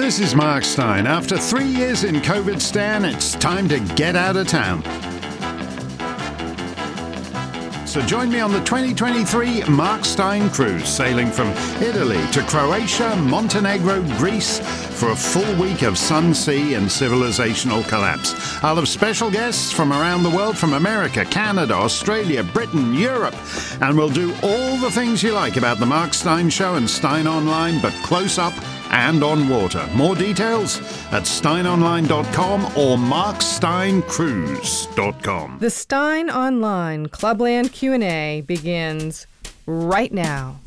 This is Mark Steyn. After 3 years in COVID, Stan, it's time to get out of town. So join me on the 2023 Mark Steyn Cruise, sailing from Italy to Croatia, Montenegro, Greece, for a full week of sun, sea and civilizational collapse. I'll have special guests from around the world, from America, Canada, Australia, Britain, Europe, and we'll do all the things you like about the Mark Steyn Show and SteynOnline, but close up and on water. More details at SteynOnline.com or MarkSteynCruise.com. The Steyn Online Clubland Q&A begins right now.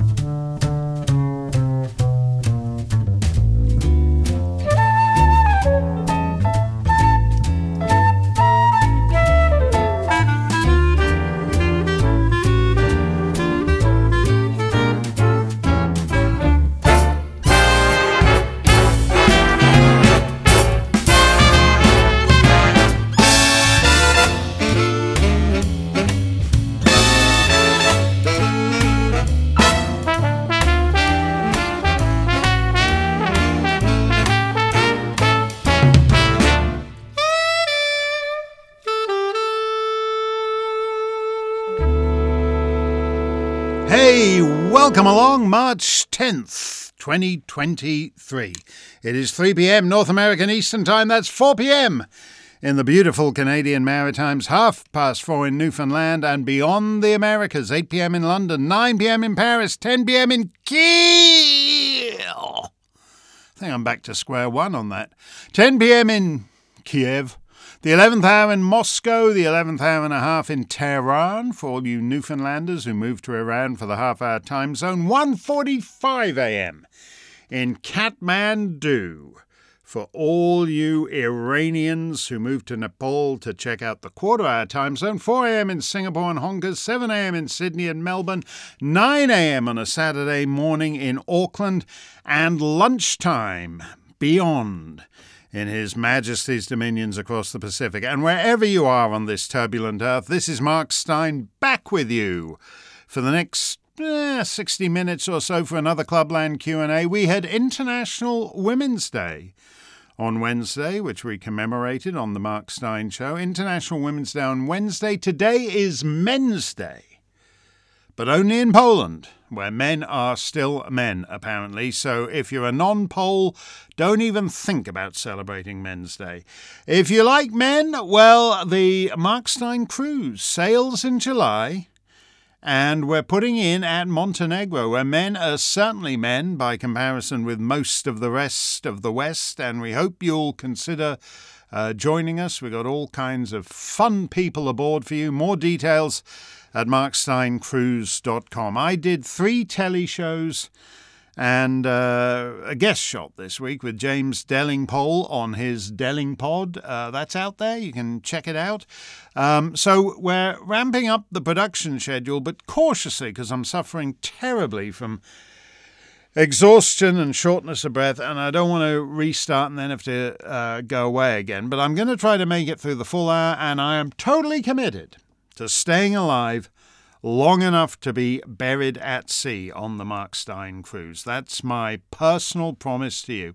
Welcome along, March 10th, 2023. It is 3 p.m. North American Eastern Time. That's 4 p.m. in the beautiful Canadian Maritimes, 4:30 in Newfoundland and beyond the Americas, 8 p.m. in London, 9 p.m. in Paris, 10 p.m. in Kiel. I think I'm back to square one on that. 10 p.m. in Kiev. The 11th hour in Moscow, the 11th hour and a half in Tehran, for all you Newfoundlanders who moved to Iran for the half-hour time zone, 1:45 a.m. in Kathmandu, for all you Iranians who moved to Nepal to check out the quarter-hour time zone, 4 a.m. in Singapore and Hong Kong, 7 a.m. in Sydney and Melbourne, 9 a.m. on a Saturday morning in Auckland, and lunchtime beyond in His Majesty's dominions across the Pacific. And wherever you are on this turbulent earth, this is Mark Steyn back with you for the next 60 minutes or so for another Clubland Q&A. We had International Women's Day on Wednesday, which we commemorated on the Mark Steyn Show. International Women's Day on Wednesday. Today is Men's Day, but only in Poland, where men are still men, apparently. So if you're a non-Pole, don't even think about celebrating Men's Day. If you like men, well, the Mark Steyn Cruise sails in July, and we're putting in at Montenegro, where men are certainly men by comparison with most of the rest of the West, and we hope you'll consider joining us. We've got all kinds of fun people aboard for you. More details at MarkSteynCruise.com. I did 3 telly shows and a guest shot this week with James Delingpole on his Delingpod. That's out there. You can check it out. So we're ramping up the production schedule, but cautiously, because I'm suffering terribly from exhaustion and shortness of breath, and I don't want to restart and then have to go away again. But I'm going to try to make it through the full hour, and I am totally committed to staying alive long enough to be buried at sea on the Mark Steyn Cruise. That's my personal promise to you.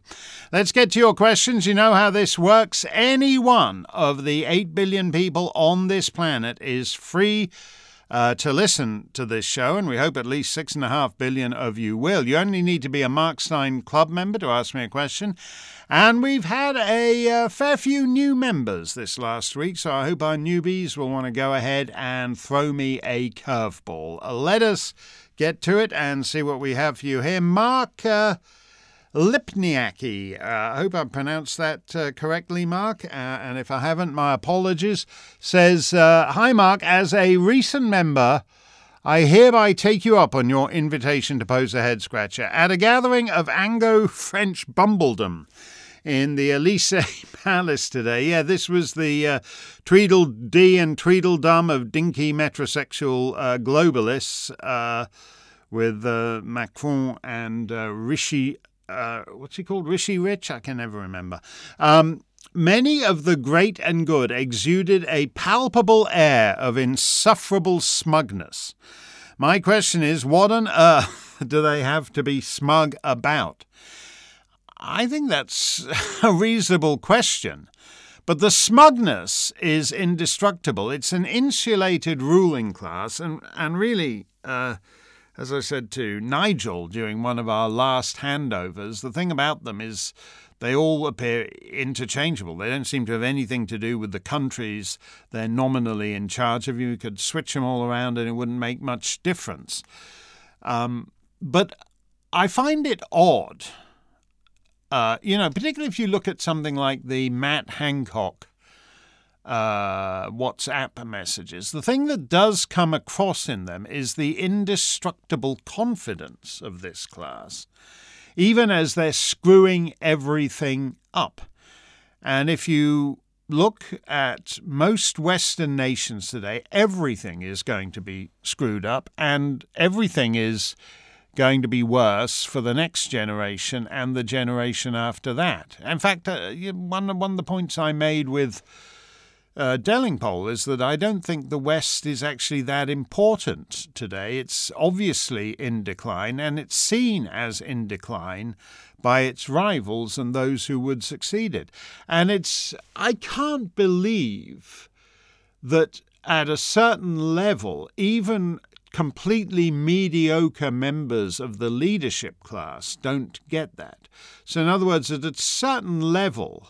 Let's get to your questions. You know how this works. Any one of the 8 billion people on this planet is free to listen to this show, and we hope at least 6.5 billion of you will. You only need to be a Mark Steyn Club member to ask me a question. And we've had a fair few new members this last week, so I hope our newbies will want to go ahead and throw me a curveball. Let us get to it and see what we have for you here. Mark Lipniaki. I hope I pronounced that correctly, Mark. And if I haven't, my apologies. Says, hi, Mark. As a recent member, I hereby take you up on your invitation to pose a head scratcher at a gathering of Anglo-French bumbledom in the Elysee Palace today. Yeah, this was the Tweedledee and Tweedledum of dinky metrosexual globalists with Macron and Rishi. What's he called? Rishi Rich? I can never remember. Many of the great and good exuded a palpable air of insufferable smugness. My question is, what on earth do they have to be smug about? I think that's a reasonable question. But the smugness is indestructible. It's an insulated ruling class. And really, as I said to Nigel during one of our last handovers, the thing about them is they all appear interchangeable. They don't seem to have anything to do with the countries they're nominally in charge of. You could switch them all around and it wouldn't make much difference. But I find it odd, particularly if you look at something like the Matt Hancock WhatsApp messages. The thing that does come across in them is the indestructible confidence of this class, even as they're screwing everything up. And if you look at most Western nations today, everything is going to be screwed up and everything is going to be worse for the next generation and the generation after that. In fact, one of the points I made with Delingpole is that I don't think the West is actually that important today. It's obviously in decline, and it's seen as in decline by its rivals and those who would succeed it. And I can't believe that at a certain level, even completely mediocre members of the leadership class don't get that. So in other words, at a certain level,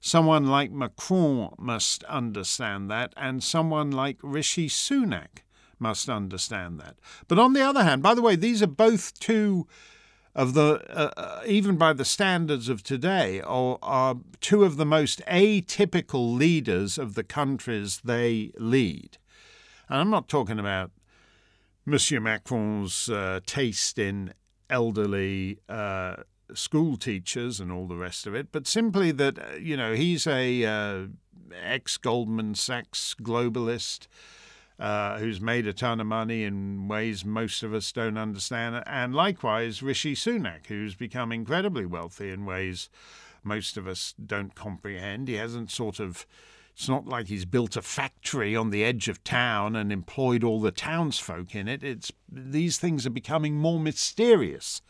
someone like Macron must understand that, and someone like Rishi Sunak must understand that. But on the other hand, by the way, these are both two of the, even by the standards of today, are two of the most atypical leaders of the countries they lead. And I'm not talking about Monsieur Macron's taste in elderly school teachers and all the rest of it, but simply that, he's a ex-Goldman Sachs globalist who's made a ton of money in ways most of us don't understand. And likewise, Rishi Sunak, who's become incredibly wealthy in ways most of us don't comprehend. He hasn't It's not like he's built a factory on the edge of town and employed all the townsfolk in it. These things are becoming more mysterious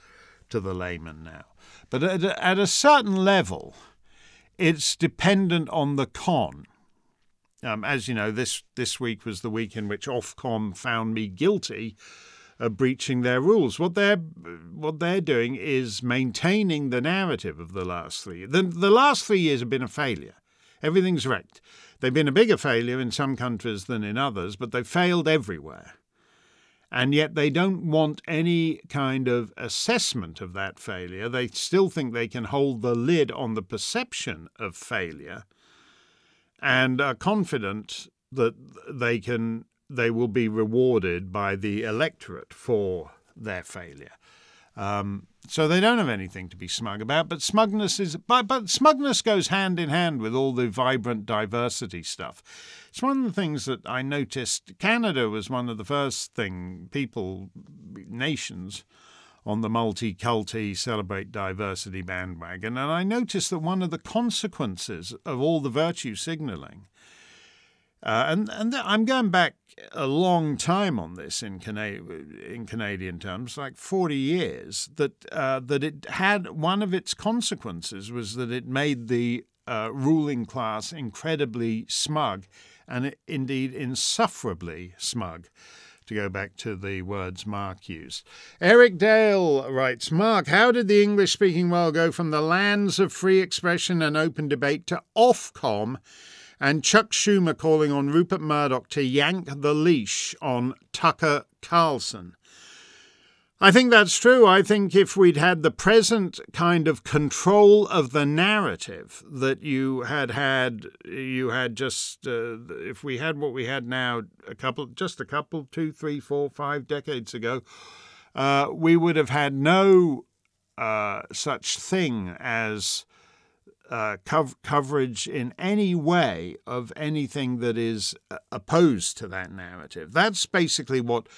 to the layman now. But at a certain level, it's dependent on the con. As you know, this week was the week in which Ofcom found me guilty of breaching their rules. What they're doing is maintaining the narrative of the last 3 years. The last 3 years have been a failure. Everything's wrecked. They've been a bigger failure in some countries than in others, but they've failed everywhere. And yet they don't want any kind of assessment of that failure. They still think they can hold the lid on the perception of failure and are confident that they will be rewarded by the electorate for their failure. So they don't have anything to be smug about, but smugness goes hand in hand with all the vibrant diversity stuff. It's one of the things that I noticed. Canada was one of the first nations on the multi-culti celebrate diversity bandwagon. And I noticed that one of the consequences of all the virtue signaling, I'm going back a long time on this in Canadian terms, like 40 years, that it had one of its consequences was that it made the ruling class incredibly smug and indeed insufferably smug, to go back to the words Mark used. Eric Dale writes, Mark, how did the English-speaking world go from the lands of free expression and open debate to Ofcom and Chuck Schumer calling on Rupert Murdoch to yank the leash on Tucker Carlson? I think that's true. I think if we'd had the present kind of control of the narrative that you had just, if we had what we had now, two, three, four, 5 decades ago, we would have had no such thing as coverage in any way of anything that is opposed to that narrative. That's basically what,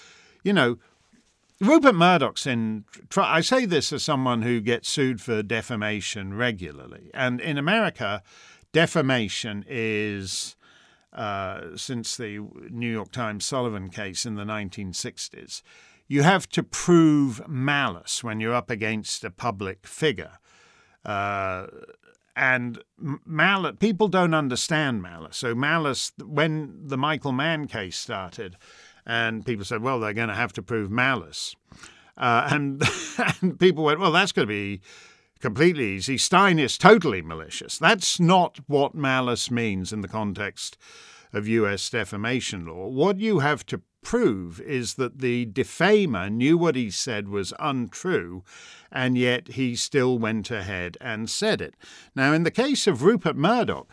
Rupert Murdoch's in. I say this as someone who gets sued for defamation regularly. And in America, defamation is, since the New York Times Sullivan case in the 1960s, you have to prove malice when you're up against a public figure. And malice, people don't understand malice. So malice, when the Michael Mann case started, and people said, well, they're going to have to prove malice. And people went, well, that's going to be completely easy. Steyn is totally malicious. That's not what malice means in the context of U.S. defamation law. What you have to prove is that the defamer knew what he said was untrue, and yet he still went ahead and said it. Now, in the case of Rupert Murdoch,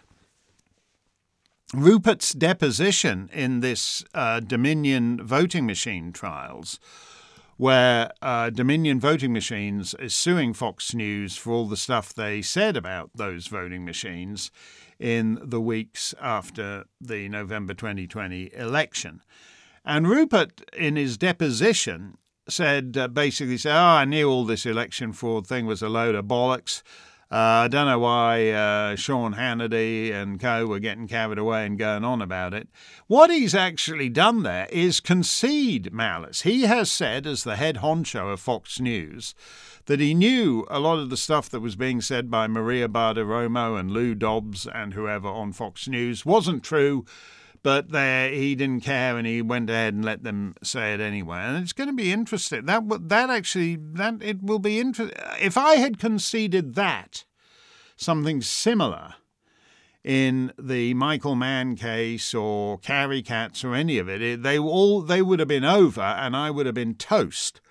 Rupert's deposition in this Dominion voting machine trials, where Dominion voting machines is suing Fox News for all the stuff they said about those voting machines in the weeks after the November 2020 election. And Rupert, in his deposition, said basically, I knew all this election fraud thing was a load of bollocks. I don't know why Sean Hannity and co were getting carried away and going on about it. What he's actually done there is concede malice. He has said, as the head honcho of Fox News, that he knew a lot of the stuff that was being said by Maria Bartiromo and Lou Dobbs and whoever on Fox News wasn't true, but he didn't care and he went ahead and let them say it anyway. And it's going to be interesting. It will be interesting. If I had conceded that, something similar in the Michael Mann case or Carrie Katz or any of it, they would have been over and I would have been toast.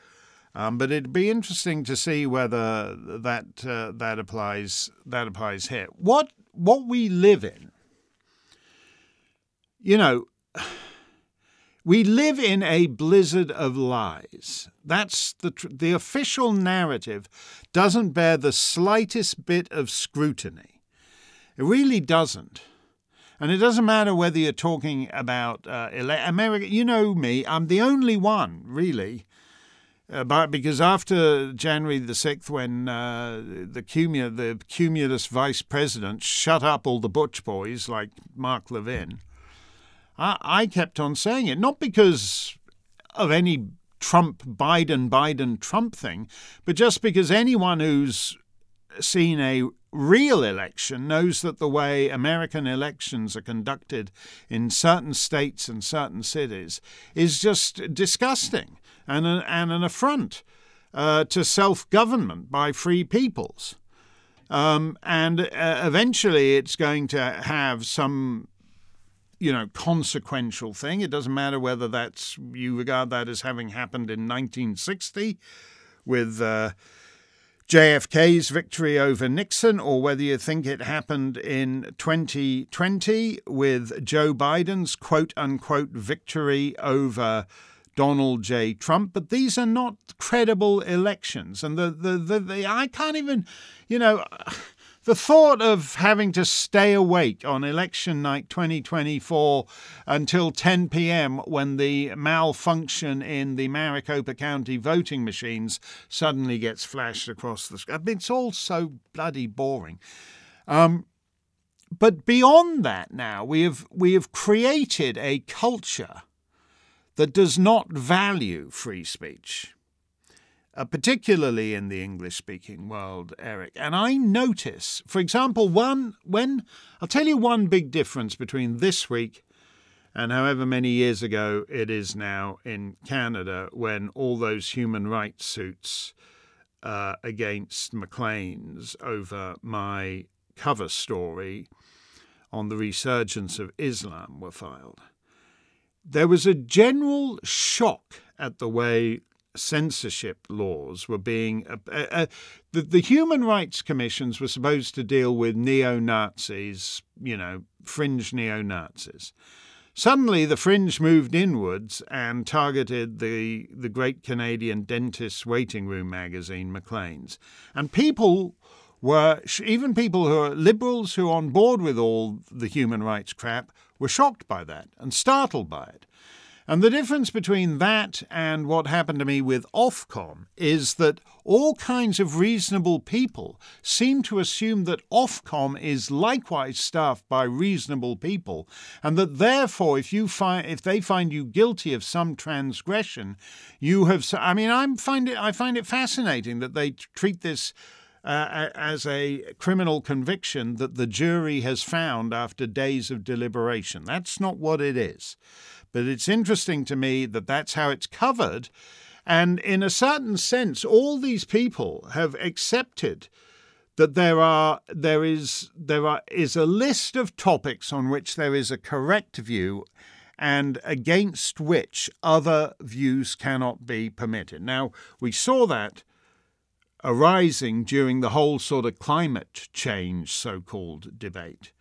But it'd be interesting to see whether that applies here. What we live in. You know, we live in a blizzard of lies. That's the official narrative doesn't bear the slightest bit of scrutiny. It really doesn't. And it doesn't matter whether you're talking about America. You know me, I'm the only one, really. Because after January the 6th, when the cumulus vice president shut up all the butch boys like Mark Levin, I kept on saying it, not because of any Biden-Trump thing, but just because anyone who's seen a real election knows that the way American elections are conducted in certain states and certain cities is just disgusting and an affront to self-government by free peoples. Eventually it's going to have some consequential thing. It doesn't matter whether you regard that as having happened in 1960 with JFK's victory over Nixon, or whether you think it happened in 2020 with Joe Biden's quote unquote victory over Donald J. Trump. But these are not credible elections. And I can't even, the thought of having to stay awake on election night 2024 until 10 p.m. when the malfunction in the Maricopa County voting machines suddenly gets flashed across the screen. It's all so bloody boring. But beyond that now, we have created a culture that does not value free speech. Particularly in the English-speaking world, Eric. And I notice, for example, I'll tell you one big difference between this week and however many years ago it is now in Canada, when all those human rights suits against Maclean's over my cover story on the resurgence of Islam were filed. There was a general shock at the way censorship laws were being... the Human Rights Commissions were supposed to deal with neo-Nazis, fringe neo-Nazis. Suddenly the fringe moved inwards and targeted the great Canadian dentist's waiting room magazine, Maclean's. And people were... Even people who are liberals who are on board with all the human rights crap were shocked by that and startled by it. And the difference between that and what happened to me with Ofcom is that all kinds of reasonable people seem to assume that Ofcom is likewise staffed by reasonable people, and that therefore if they find you guilty of some transgression, I find it fascinating that they treat this as a criminal conviction that the jury has found after days of deliberation. That's not what it is. But it's interesting to me that that's how it's covered. And in a certain sense, all these people have accepted that there is a list of topics on which there is a correct view and against which other views cannot be permitted. Now, we saw that arising during the whole sort of climate change so-called debate.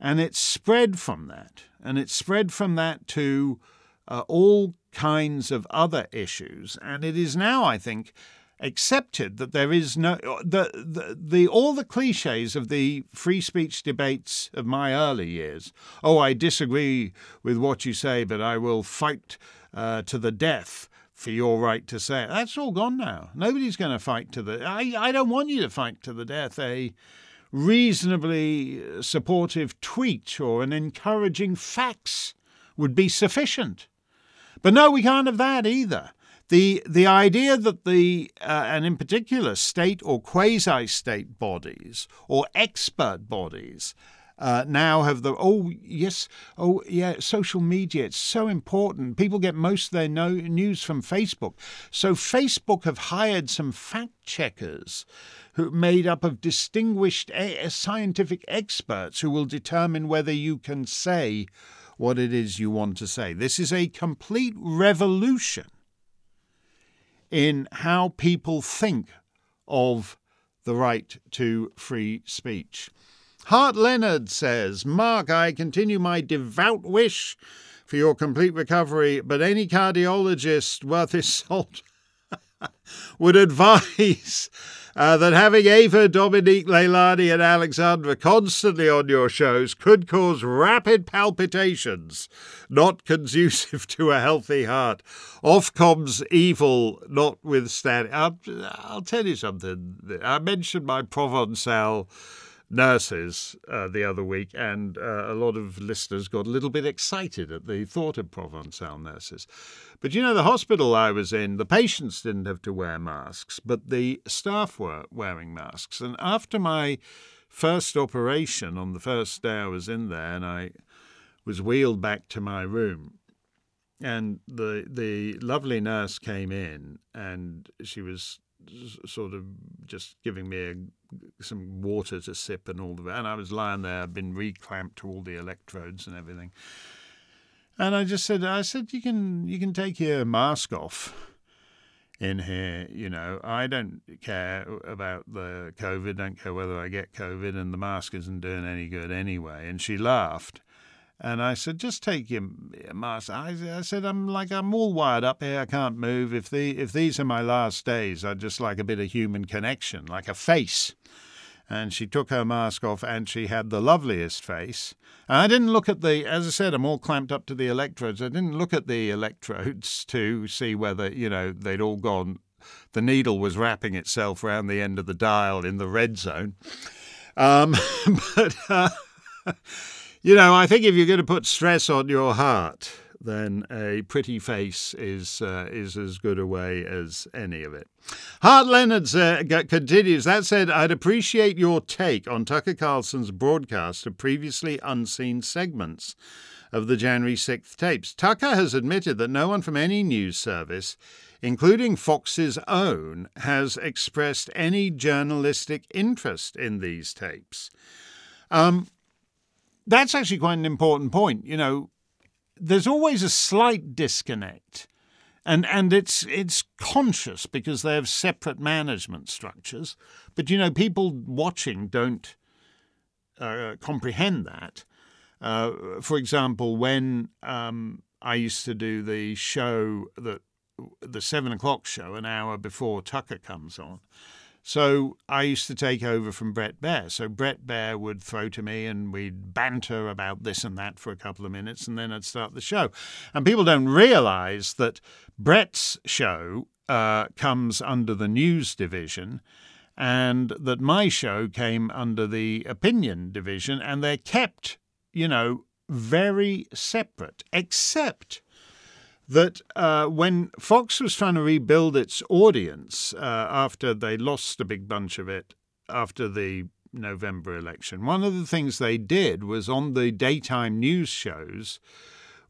And it spread from that. And it spread from that to all kinds of other issues. And it is now, I think, accepted that there is no... all the cliches of the free speech debates of my early years. Oh, I disagree with what you say, but I will fight to the death for your right to say it. That's all gone now. Nobody's going to fight to the... I don't want you to fight to the death a reasonably supportive tweet or an encouraging fax would be sufficient. But no, we can't have that either. The idea that and in particular state or quasi-state bodies or expert bodies now have social media, it's so important. People get most of their news from Facebook. So Facebook have hired some fact-checkers who made up of distinguished scientific experts who will determine whether you can say what it is you want to say. This is a complete revolution in how people think of the right to free speech. Hart Leonard says, Mark, I continue my devout wish for your complete recovery, but any cardiologist worth his salt would advise that having Ava, Dominique Leilani and Alexandra constantly on your shows could cause rapid palpitations, not conducive to a healthy heart. Ofcom's evil notwithstanding. I'll tell you something. I mentioned my Provençal nurses the other week, and a lot of listeners got a little bit excited at the thought of Provençal nurses. But you know, the hospital I was in, the patients didn't have to wear masks, but the staff were wearing masks. And after my first operation on the first day I was in there, and I was wheeled back to my room, and the lovely nurse came in, and she was sort of just giving me some water to sip and all that. And I was lying there, I'd been reclamped to all the electrodes and everything. And I said, you can take your mask off in here, you know. I don't care about the COVID, don't care whether I get COVID, and the mask isn't doing any good anyway. And she laughed. And I said, just take your mask. I said, I'm all wired up here. I can't move. If these are my last days, I'd just like a bit of human connection, like a face. And she took her mask off, and she had the loveliest face. And I didn't look at as I said, I'm all clamped up to the electrodes. I didn't look at the electrodes to see whether, you know, they'd all gone. The needle was wrapping itself round the end of the dial in the red zone. You know, I think if you're going to put stress on your heart, then a pretty face is as good a way as any of it. Hart Leonard continues, that said, I'd appreciate your take on Tucker Carlson's broadcast of previously unseen segments of the January 6th tapes. Tucker has admitted that no one from any news service, including Fox's own, has expressed any journalistic interest in these tapes. That's actually quite an important point. You know, there's always a slight disconnect, and it's conscious because they have separate management structures. But, you know, people watching don't comprehend that. For example, when I used to do the show, the 7 o'clock show, an hour before Tucker comes on, so I used to take over from Bret Baier. So Bret Baier would throw to me and we'd banter about this and that for a couple of minutes, and then I'd start the show. And people don't realize that Bret's show comes under the news division and that my show came under the opinion division, and they're kept, you know, very separate, except that when Fox was trying to rebuild its audience after they lost a big bunch of it after the November election, one of the things they did was on the daytime news shows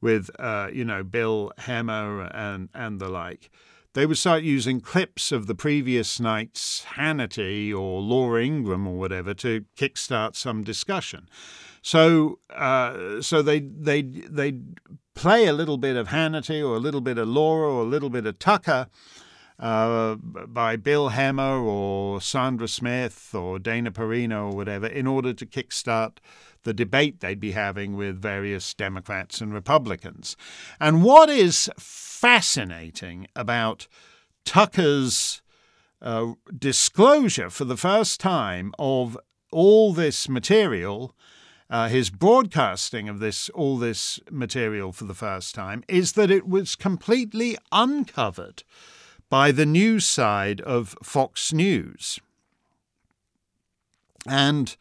with, Bill Hemmer and the like, they would start using clips of the previous night's Hannity or Laura Ingram or whatever to kickstart some discussion. So they play a little bit of Hannity or a little bit of Laura or a little bit of Tucker by Bill Hemmer or Sandra Smith or Dana Perino or whatever in order to kickstart the debate they'd be having with various Democrats and Republicans. And what is fascinating about Tucker's disclosure for the first time of all this material, his broadcasting of all this material for the first time, is that it was completely uncovered by the news side of Fox News. And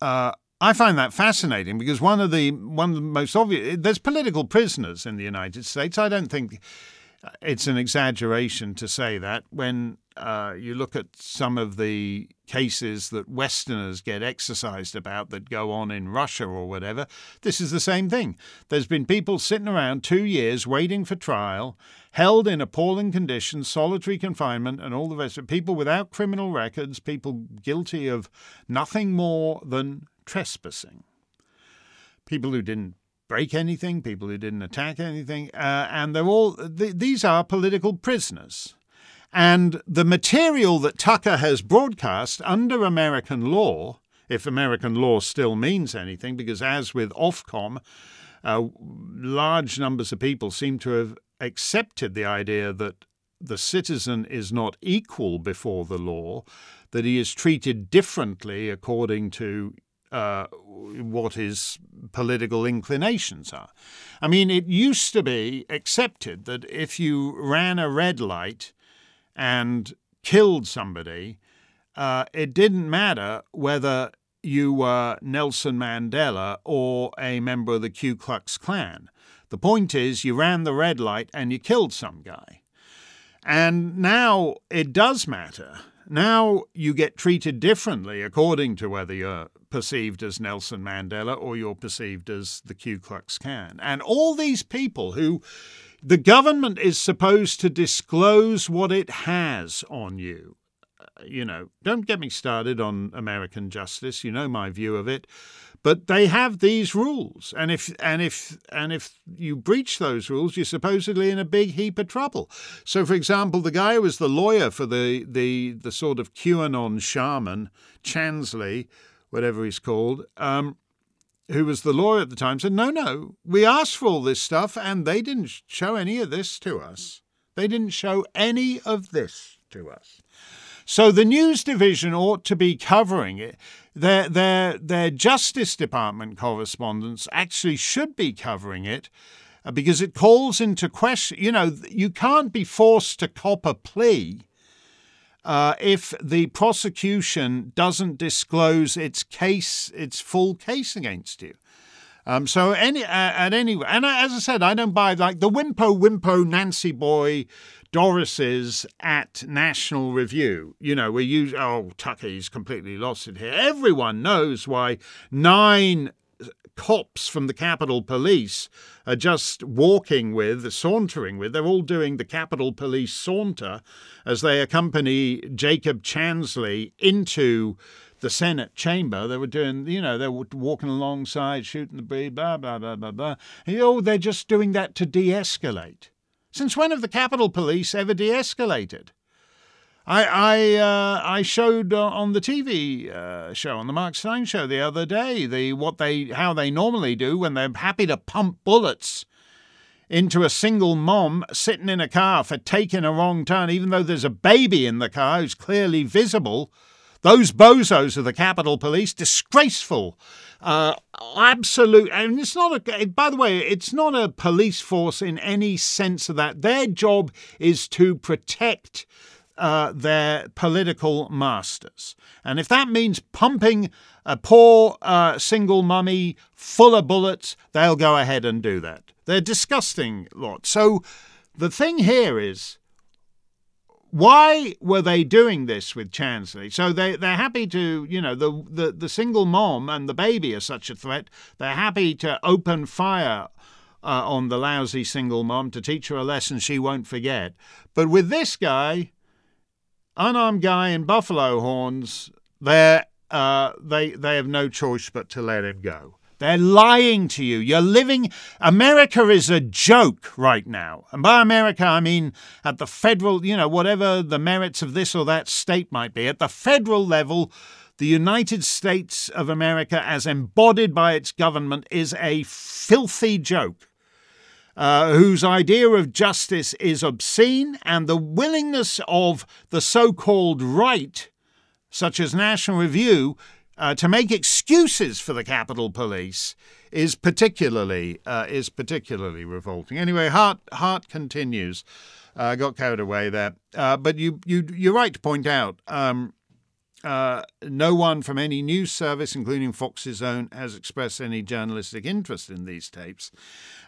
I find that fascinating because one of the most obvious, there's political prisoners in the United States. I don't think it's an exaggeration to say that when you look at some of the cases that Westerners get exercised about that go on in Russia or whatever, this is the same thing. There's been people sitting around 2 years waiting for trial, held in appalling conditions, solitary confinement and all the rest of it. People without criminal records, people guilty of nothing more than trespassing. People who didn't break anything, people who didn't attack anything, and they're all these are political prisoners. And the material that Tucker has broadcast under American law, if American law still means anything, because as with Ofcom, large numbers of people seem to have accepted the idea that the citizen is not equal before the law, that he is treated differently according to what his political inclinations are. I mean, it used to be accepted that if you ran a red light and killed somebody, it didn't matter whether you were Nelson Mandela or a member of the Ku Klux Klan. The point is you ran the red light and you killed some guy. And now it does matter. Now you get treated differently according to whether you're perceived as Nelson Mandela or you're perceived as the Ku Klux Klan. And all these people who the government is supposed to disclose what it has on you. Don't get me started on American justice. You know my view of it. But they have these rules, and if you breach those rules, you're supposedly in a big heap of trouble. So, for example, the guy who was the lawyer for the sort of QAnon shaman, Chansley, whatever he's called, who was the lawyer at the time, said, no, we asked for all this stuff, and they didn't show any of this to us. They didn't show any of this to us. So the news division ought to be covering it. Their Justice Department correspondents actually should be covering it because it calls into question. You can't be forced to cop a plea if the prosecution doesn't disclose its full case against you. As I said, I don't buy like the Wimpo Nancy Boy Doris's at National Review. Tucker's completely lost it here. Everyone knows why 9 cops from the Capitol Police are just sauntering with. They're all doing the Capitol Police saunter as they accompany Jacob Chansley into the Senate chamber. They were doing, they were walking alongside, shooting the breeze, blah, blah, blah, blah, blah. They're just doing that to de-escalate. Since when have the Capitol Police ever de-escalated? I showed on the TV show, on the Mark Steyn show the other day, how they normally do when they're happy to pump bullets into a single mom sitting in a car for taking a wrong turn, even though there's a baby in the car who's clearly visible. Those bozos of the Capitol Police, disgraceful, absolute. And it's not by the way, it's not a police force in any sense of that. Their job is to protect their political masters. And if that means pumping a poor single mummy full of bullets, they'll go ahead and do that. They're disgusting lot. So the thing here is, Why were they doing this with Chansley? So they're happy to, you know, the single mom and the baby are such a threat. They're happy to open fire on the lousy single mom to teach her a lesson she won't forget. But with this guy, unarmed guy in buffalo horns, they have no choice but to let him go. They're lying to you. You're living... America is a joke right now. And by America, I mean at the federal, you know, whatever the merits of this or that state might be. At the federal level, the United States of America, as embodied by its government, is a filthy joke, whose idea of justice is obscene, and the willingness of the so-called right, such as National Review, to make excuses for the Capitol Police is particularly revolting. Anyway, Hart continues. Got carried away there, but you're right to point out. No one from any news service, including Fox's own, has expressed any journalistic interest in these tapes.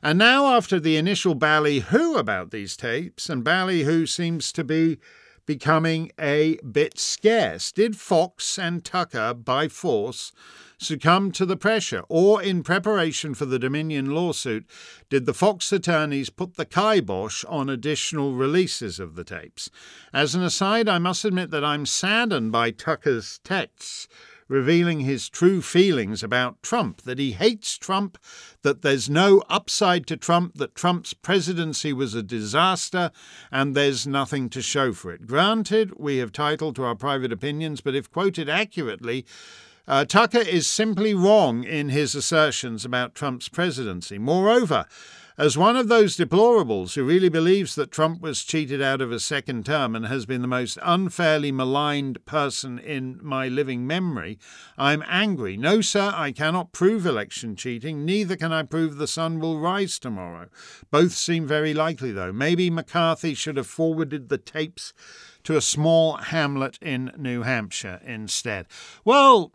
And now, after the initial ballyhoo about these tapes, and ballyhoo seems to be becoming a bit scarce. Did Fox and Tucker, by force, succumb to the pressure? Or, in preparation for the Dominion lawsuit, did the Fox attorneys put the kibosh on additional releases of the tapes? As an aside, I must admit that I'm saddened by Tucker's texts revealing his true feelings about Trump, that he hates Trump, that there's no upside to Trump, that Trump's presidency was a disaster, and there's nothing to show for it. Granted, we have title to our private opinions, but if quoted accurately, Tucker is simply wrong in his assertions about Trump's presidency. Moreover, as one of those deplorables who really believes that Trump was cheated out of a second term and has been the most unfairly maligned person in my living memory, I'm angry. No, sir, I cannot prove election cheating. Neither can I prove the sun will rise tomorrow. Both seem very likely, though. Maybe McCarthy should have forwarded the tapes to a small hamlet in New Hampshire instead. Well,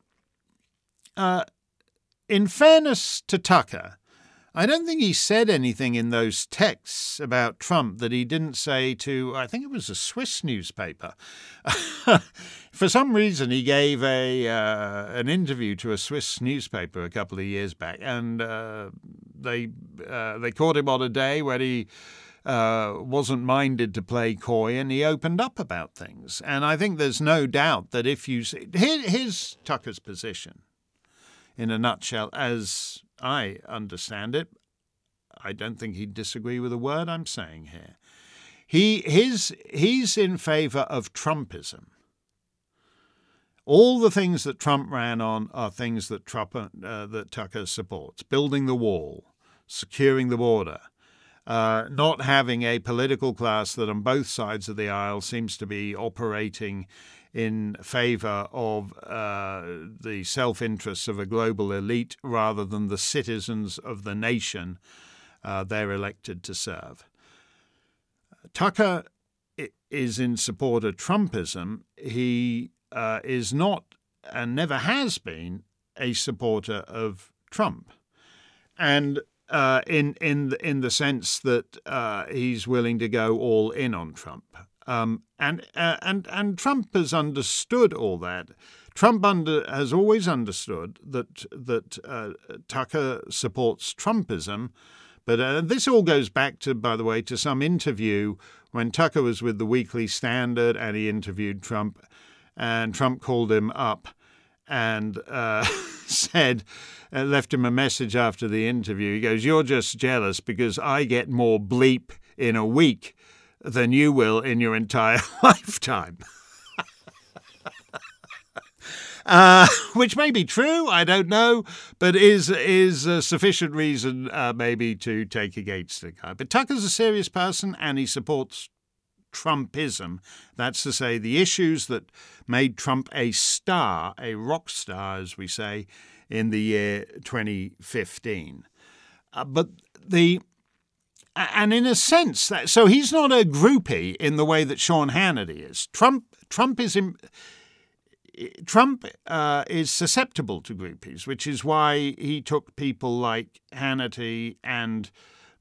in fairness to Tucker, I don't think he said anything in those texts about Trump that he didn't say to, I think it was a Swiss newspaper. For some reason, he gave an interview to a Swiss newspaper a couple of years back, and they caught him on a day when he wasn't minded to play coy, and he opened up about things. And I think there's no doubt that if you see... Here's Tucker's position, in a nutshell, as I understand it. I don't think he'd disagree with a word I'm saying here. He's in favor of Trumpism. All the things that Trump ran on are things that that Tucker supports. Building the wall, securing the border, not having a political class that on both sides of the aisle seems to be operating in favour of the self-interests of a global elite rather than the citizens of the nation they're elected to serve. Tucker is in support of Trumpism. He is not and never has been a supporter of Trump. And in the sense that he's willing to go all in on Trump. And Trump has understood all that. Trump has always understood that Tucker supports Trumpism. But this all goes back to, by the way, to some interview when Tucker was with the Weekly Standard and he interviewed Trump, and Trump called him up and said, left him a message after the interview. He goes, "You're just jealous because I get more bleep in a week than you will in your entire lifetime." Which may be true, I don't know, but is a sufficient reason maybe to take against the guy. But Tucker's a serious person and he supports Trumpism. That's to say, the issues that made Trump a star, a rock star, as we say, in the year 2015. And in a sense, so he's not a groupie in the way that Sean Hannity is. Trump is susceptible to groupies, which is why he took people like Hannity and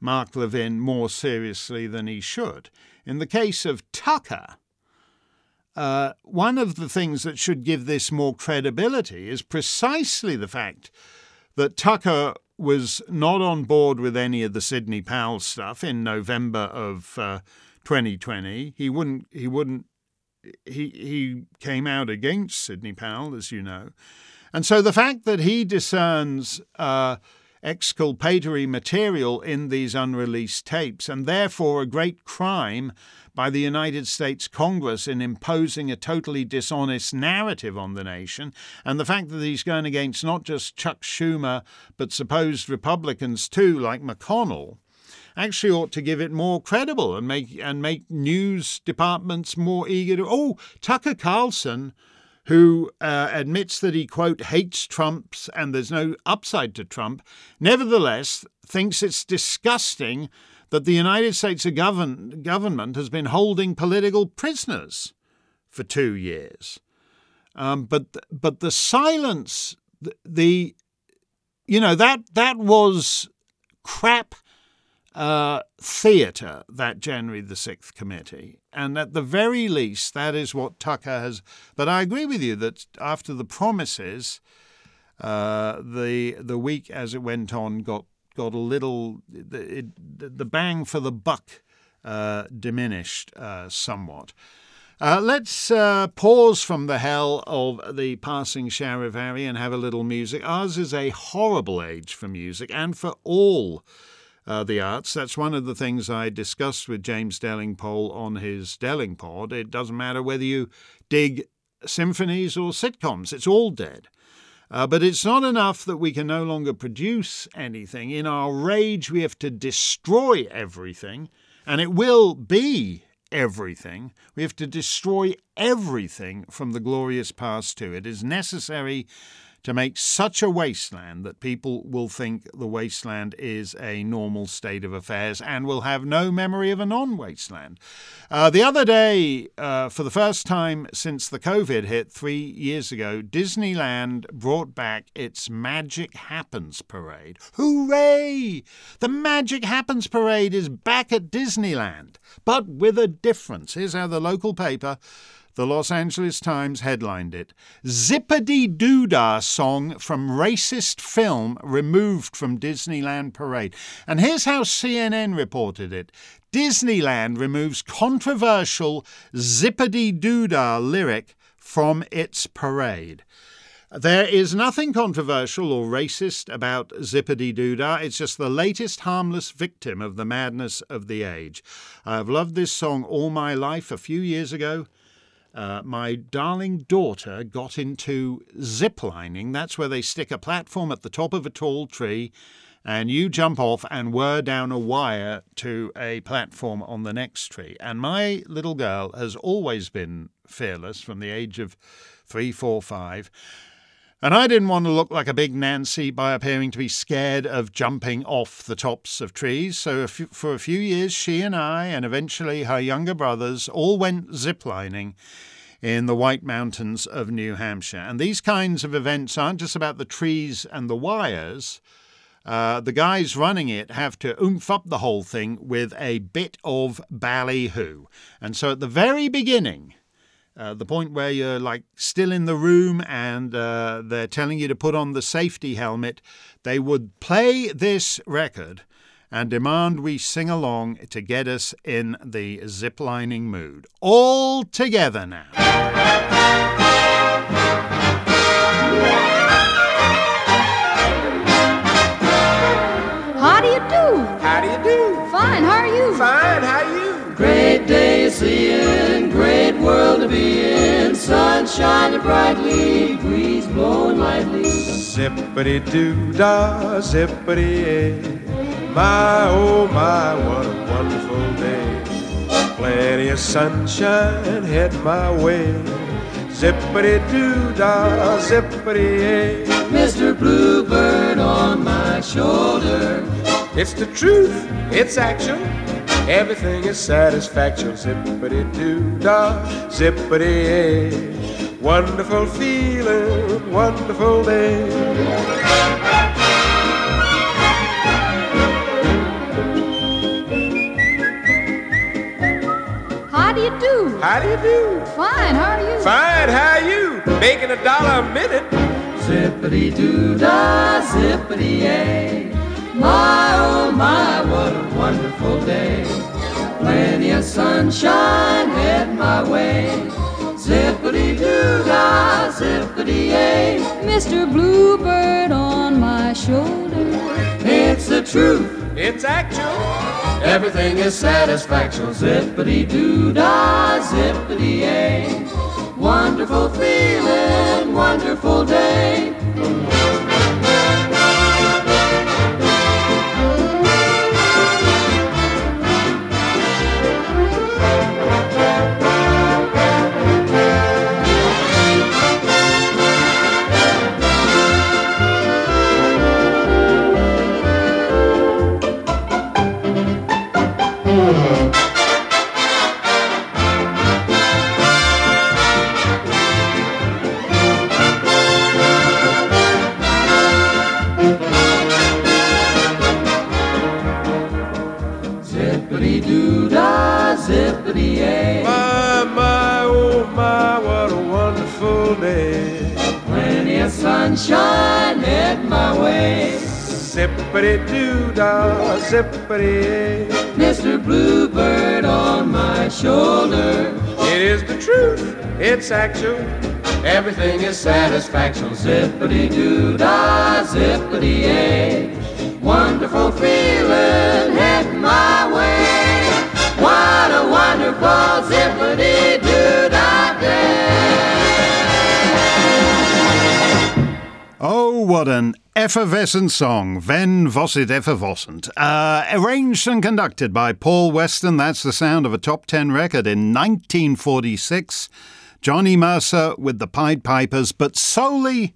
Mark Levin more seriously than he should. In the case of Tucker, One of the things that should give this more credibility is precisely the fact that Tucker was not on board with any of the Sidney Powell stuff in November of 2020. He came out against Sidney Powell, as you know. And so the fact that he discerns exculpatory material in these unreleased tapes, and therefore a great crime by the United States Congress in imposing a totally dishonest narrative on the nation, and the fact that he's going against not just Chuck Schumer, but supposed Republicans too, like McConnell, actually ought to give it more credible and make news departments more eager to... Oh, Tucker Carlson, who admits that he, quote, hates Trump and there's no upside to Trump, nevertheless thinks it's disgusting that the United States government has been holding political prisoners for 2 years. But the silence, that was crap theatre, that January the 6th committee. And at the very least, that is what Tucker has. But I agree with you that after the promises, the week as it went on got a little... The bang for the buck diminished somewhat. Let's pause from the hell of the passing Sheriff Harry and have a little music. Ours is a horrible age for music and for all the arts. That's one of the things I discussed with James Delingpole on his Delingpod. It doesn't matter whether you dig symphonies or sitcoms. It's all dead. But it's not enough that we can no longer produce anything. In our rage, we have to destroy everything, and it will be everything. We have to destroy everything from the glorious past too. It is necessary to make such a wasteland that people will think the wasteland is a normal state of affairs and will have no memory of a non-wasteland. The other day, for the first time since the COVID hit 3 years ago, Disneyland brought back its Magic Happens Parade. Hooray! The Magic Happens Parade is back at Disneyland, but with a difference. Here's how the local paper, The Los Angeles Times, headlined it: Zippity-doo-dah song from racist film removed from Disneyland parade. And here's how CNN reported it: Disneyland removes controversial zippity-doo-dah lyric from its parade. There is nothing controversial or racist about zippity-doo-dah. It's just the latest harmless victim of the madness of the age. I've loved this song all my life. A few years ago, my darling daughter got into ziplining. That's where they stick a platform at the top of a tall tree and you jump off and whir down a wire to a platform on the next tree. And my little girl has always been fearless from the age of 3, 4, 5. And I didn't want to look like a big Nancy by appearing to be scared of jumping off the tops of trees. So for a few years, she and I, and eventually her younger brothers, all went ziplining in the White Mountains of New Hampshire. And these kinds of events aren't just about the trees and the wires. The guys running it have to oomph up the whole thing with a bit of ballyhoo. And so at the very beginning... the point where you're like still in the room and they're telling you to put on the safety helmet, they would play this record and demand we sing along to get us in the ziplining mood. All together now. How do you do? How do you do? Fine, how are you? Fine, how are you? Great day to see in, great world to be in. Sun shining brightly, breeze blowing lightly. Zippity-doo-dah, zippity-ay. My, oh my, what a wonderful day. Plenty of sunshine head my way. Zippity-doo-dah, zippity-ay. Mr. Bluebird on my shoulder. It's the truth, it's action. Everything is satisfaction. Zippity-doo-dah, zippity-ay. Wonderful feeling, wonderful day. How do you do? How do you do? Fine, how how you making $1 a minute. Zippity-doo-dah, zippity-yay. My, oh my, what a wonderful day. Plenty of sunshine head my way. Zippity-doo-dah, zippity-yay. Mr. Bluebird on my shoulder. It's the truth. It's actual. Everything is satisfaction. Zippity-doo-dah, zippity-yay. Wonderful feeling, wonderful day. Sunshine at my way. Zippity-doo-dah, zippity-ay. Mr. Bluebird on my shoulder. It is the truth, it's actual. Everything is satisfaction. Zippity-doo-dah, zippity-ay. Wonderful feeling at my way. What a wonderful zippity-doo-dah day. Oh, what an effervescent song. Ven vocet effervescent. Arranged and conducted by Paul Weston. That's the sound of a top 10 record in 1946. Johnny Mercer with the Pied Pipers, but solely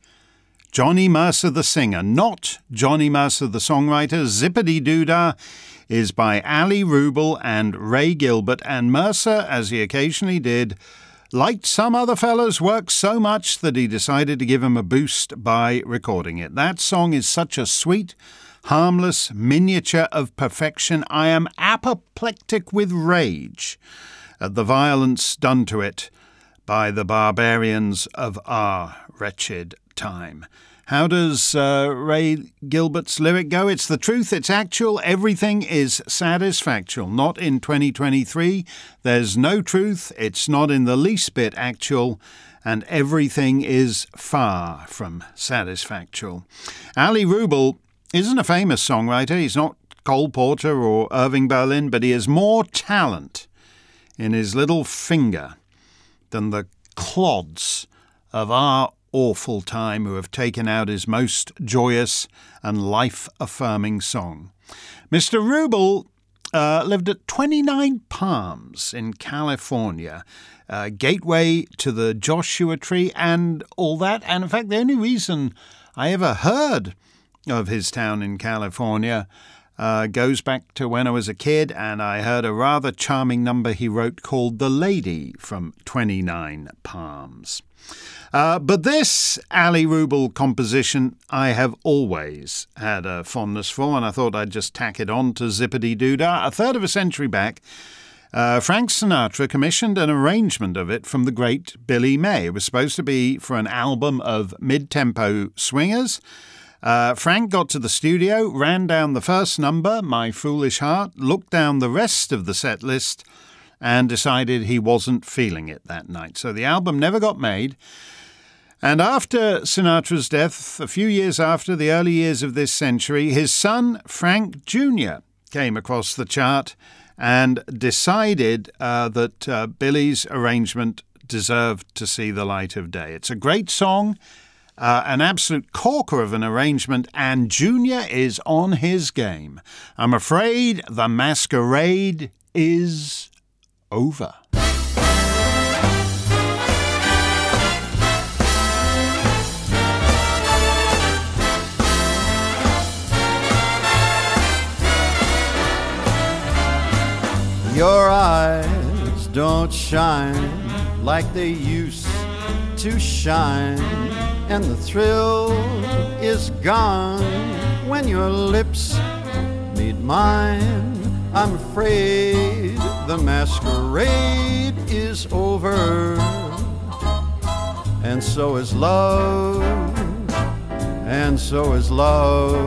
Johnny Mercer the singer, not Johnny Mercer the songwriter. Zippity-doo-dah is by Ali Rubel and Ray Gilbert, and Mercer, as he occasionally did, liked some other fellas' work so much that he decided to give him a boost by recording it. That song is such a sweet, harmless miniature of perfection. I am apoplectic with rage at the violence done to it by the barbarians of our wretched time. How does Ray Gilbert's lyric go? It's the truth, it's actual, everything is satisfactual. Not in 2023, there's no truth, it's not in the least bit actual, and everything is far from satisfactual. Ali Rubel isn't a famous songwriter, he's not Cole Porter or Irving Berlin, but he has more talent in his little finger than the clods of our awful time who have taken out his most joyous and life-affirming song. Mr. Rubel lived at 29 Palms in California, gateway to the Joshua Tree and all that. And in fact, the only reason I ever heard of his town in California goes back to when I was a kid and I heard a rather charming number he wrote called The Lady from 29 Palms. But this Ali Rubel composition I have always had a fondness for, and I thought I'd just tack it on to Zippity-doo-dah. A third of a century back, Frank Sinatra commissioned an arrangement of it from the great Billy May. It was supposed to be for an album of mid-tempo swingers. Frank got to the studio, ran down the first number, My Foolish Heart, looked down the rest of the set list and decided he wasn't feeling it that night. So the album never got made. And after Sinatra's death, a few years after, the early years of this century, his son, Frank Jr., came across the chart and decided that Billy's arrangement deserved to see the light of day. It's a great song. An absolute corker of an arrangement, and Junior is on his game. I'm afraid the masquerade is over. Your eyes don't shine like they used to shine, and the thrill is gone when your lips meet mine. I'm afraid the masquerade is over. and so is love, and so is love.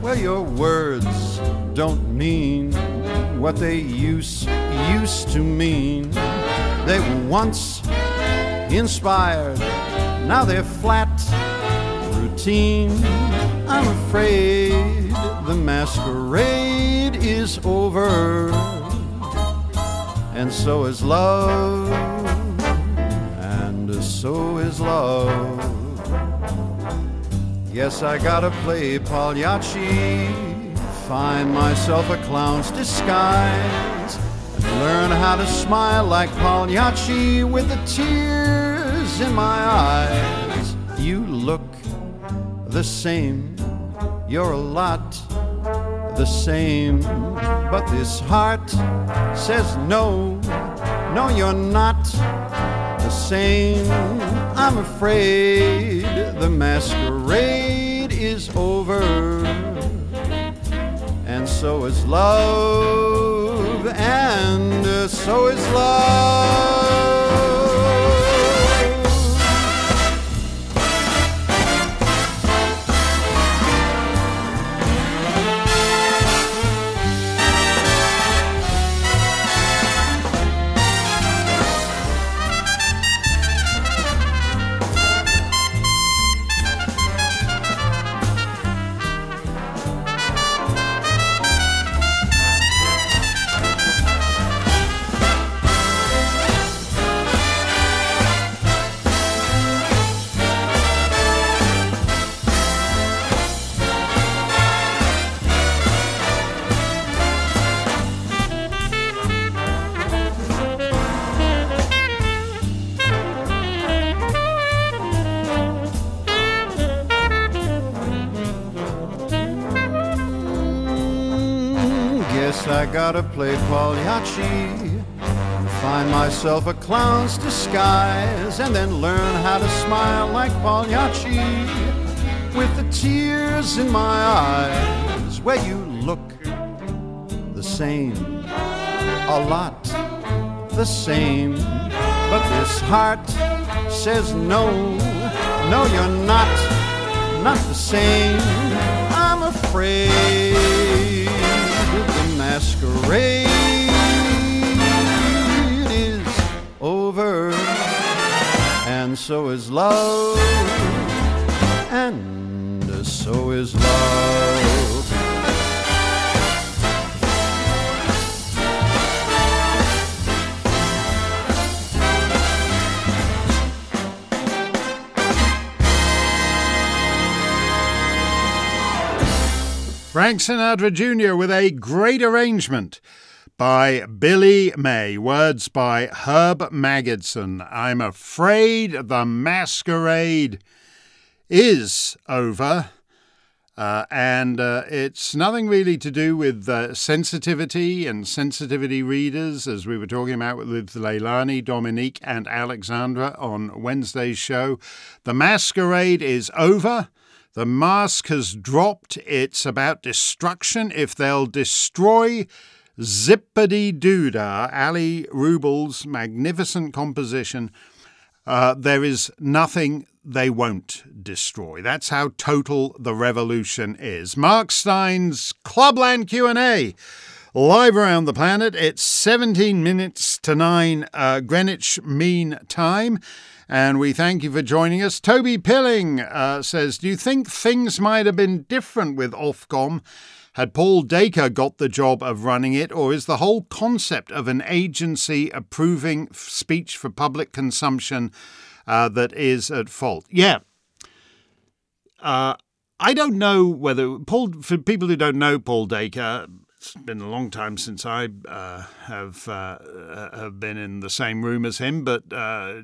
Well, your words don't mean what they used to mean. They were once inspired, now they're flat, routine. I'm afraid the masquerade is over, and so is love, and so is love. Yes, I gotta play Pagliacci, find myself a clown's disguise, and learn how to smile like Pagliacci with the tears in my eyes. You look the same, you're a lot the same, but this heart says no, no, you're not the same. I'm afraid the masquerade is over, and so is love, and so is love. Gotta play Pagliacci, find myself a clown's disguise, and then learn how to smile like Pagliacci with the tears in my eyes. Where you look the same, a lot the same, but this heart says no, no, you're not the same. I'm afraid masquerade is over, and so is love, and so is love. Frank Sinatra Jr. with a great arrangement by Billy May. Words by Herb Magidson. I'm afraid the masquerade is over. And it's nothing really to do with sensitivity and sensitivity readers, as we were talking about with Leilani, Dominique and Alexandra on Wednesday's show. The masquerade is over. The mask has dropped. It's about destruction. If they'll destroy Zippity-Doodah, Ali Rubel's magnificent composition, there is nothing they won't destroy. That's how total the revolution is. Mark Steyn's Clubland Q&A, live around the planet. It's 17 minutes to 9 Greenwich Mean Time. And we thank you for joining us. Toby Pilling says, do you think things might have been different with Ofcom had Paul Dacre got the job of running it? Or is the whole concept of an agency approving speech for public consumption that is at fault? Yeah. I don't know whether Paul, for people who don't know Paul Dacre, it's been a long time since I have been in the same room as him, but I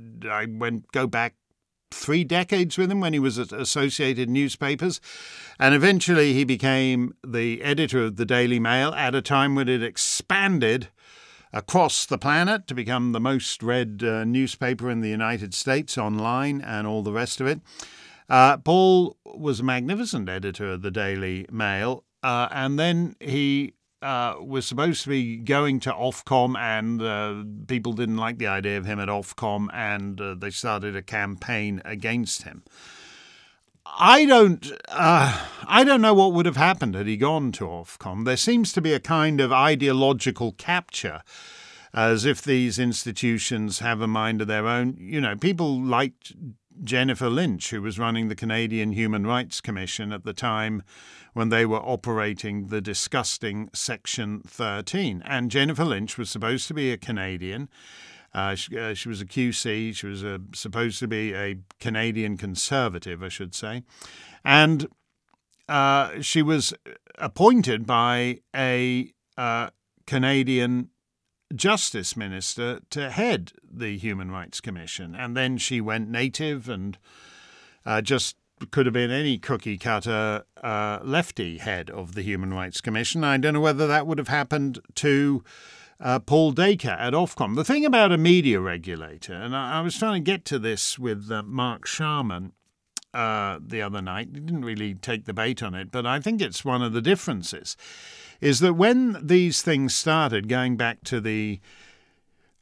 go back 3 decades with him when he was at Associated Newspapers, and eventually he became the editor of the Daily Mail at a time when it expanded across the planet to become the most read newspaper in the United States online and all the rest of it. Paul was a magnificent editor of the Daily Mail, and then he was supposed to be going to Ofcom, and people didn't like the idea of him at Ofcom, and they started a campaign against him. I don't know what would have happened had he gone to Ofcom. There seems to be a kind of ideological capture, as if these institutions have a mind of their own. You know, people liked Jennifer Lynch, who was running the Canadian Human Rights Commission at the time when they were operating the disgusting Section 13. And Jennifer Lynch was supposed to be a Canadian. She was a QC. She was supposed to be a Canadian conservative, I should say. And she was appointed by a Canadian Justice Minister to head the Human Rights Commission. And then she went native and just could have been any cookie-cutter lefty head of the Human Rights Commission. I don't know whether that would have happened to Paul Dacre at Ofcom. The thing about a media regulator, and I was trying to get to this with Mark Sharman the other night. He didn't really take the bait on it, but I think it's one of the differences, is that when these things started, going back to the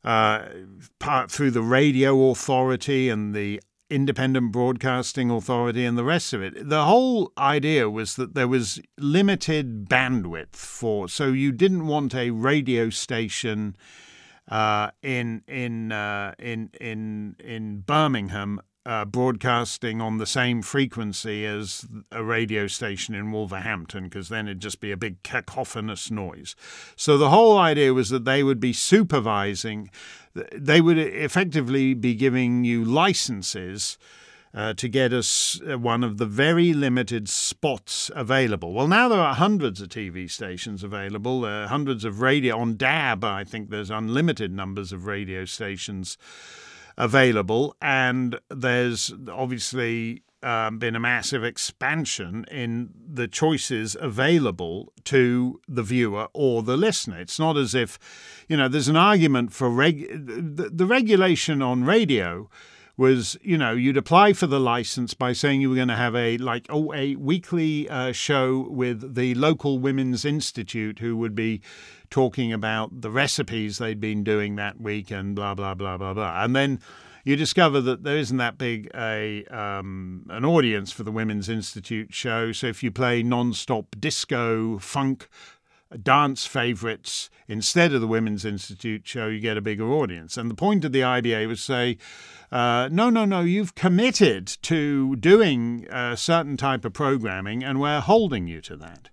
part through the Radio Authority and the Independent Broadcasting Authority and the rest of it, the whole idea was that there was limited bandwidth for, so you didn't want a radio station in Birmingham broadcasting on the same frequency as a radio station in Wolverhampton, because then it'd just be a big cacophonous noise. So the whole idea was that they would be supervising. They would effectively be giving you licenses to get us one of the very limited spots available. Well, now there are hundreds of TV stations available, hundreds of radio. On DAB, I think there's unlimited numbers of radio stations available. And there's obviously been a massive expansion in the choices available to the viewer or the listener. It's not as if, you know, there's an argument for the regulation on radio was, you know, you'd apply for the license by saying you were going to have a weekly show with the local Women's Institute, who would be talking about the recipes they'd been doing that week and blah, blah, blah, blah, blah. And then you discover that there isn't that big an audience for the Women's Institute show. So if you play non-stop disco, funk, dance favorites instead of the Women's Institute show, you get a bigger audience. And the point of the IBA was say, no, you've committed to doing a certain type of programming and we're holding you to that.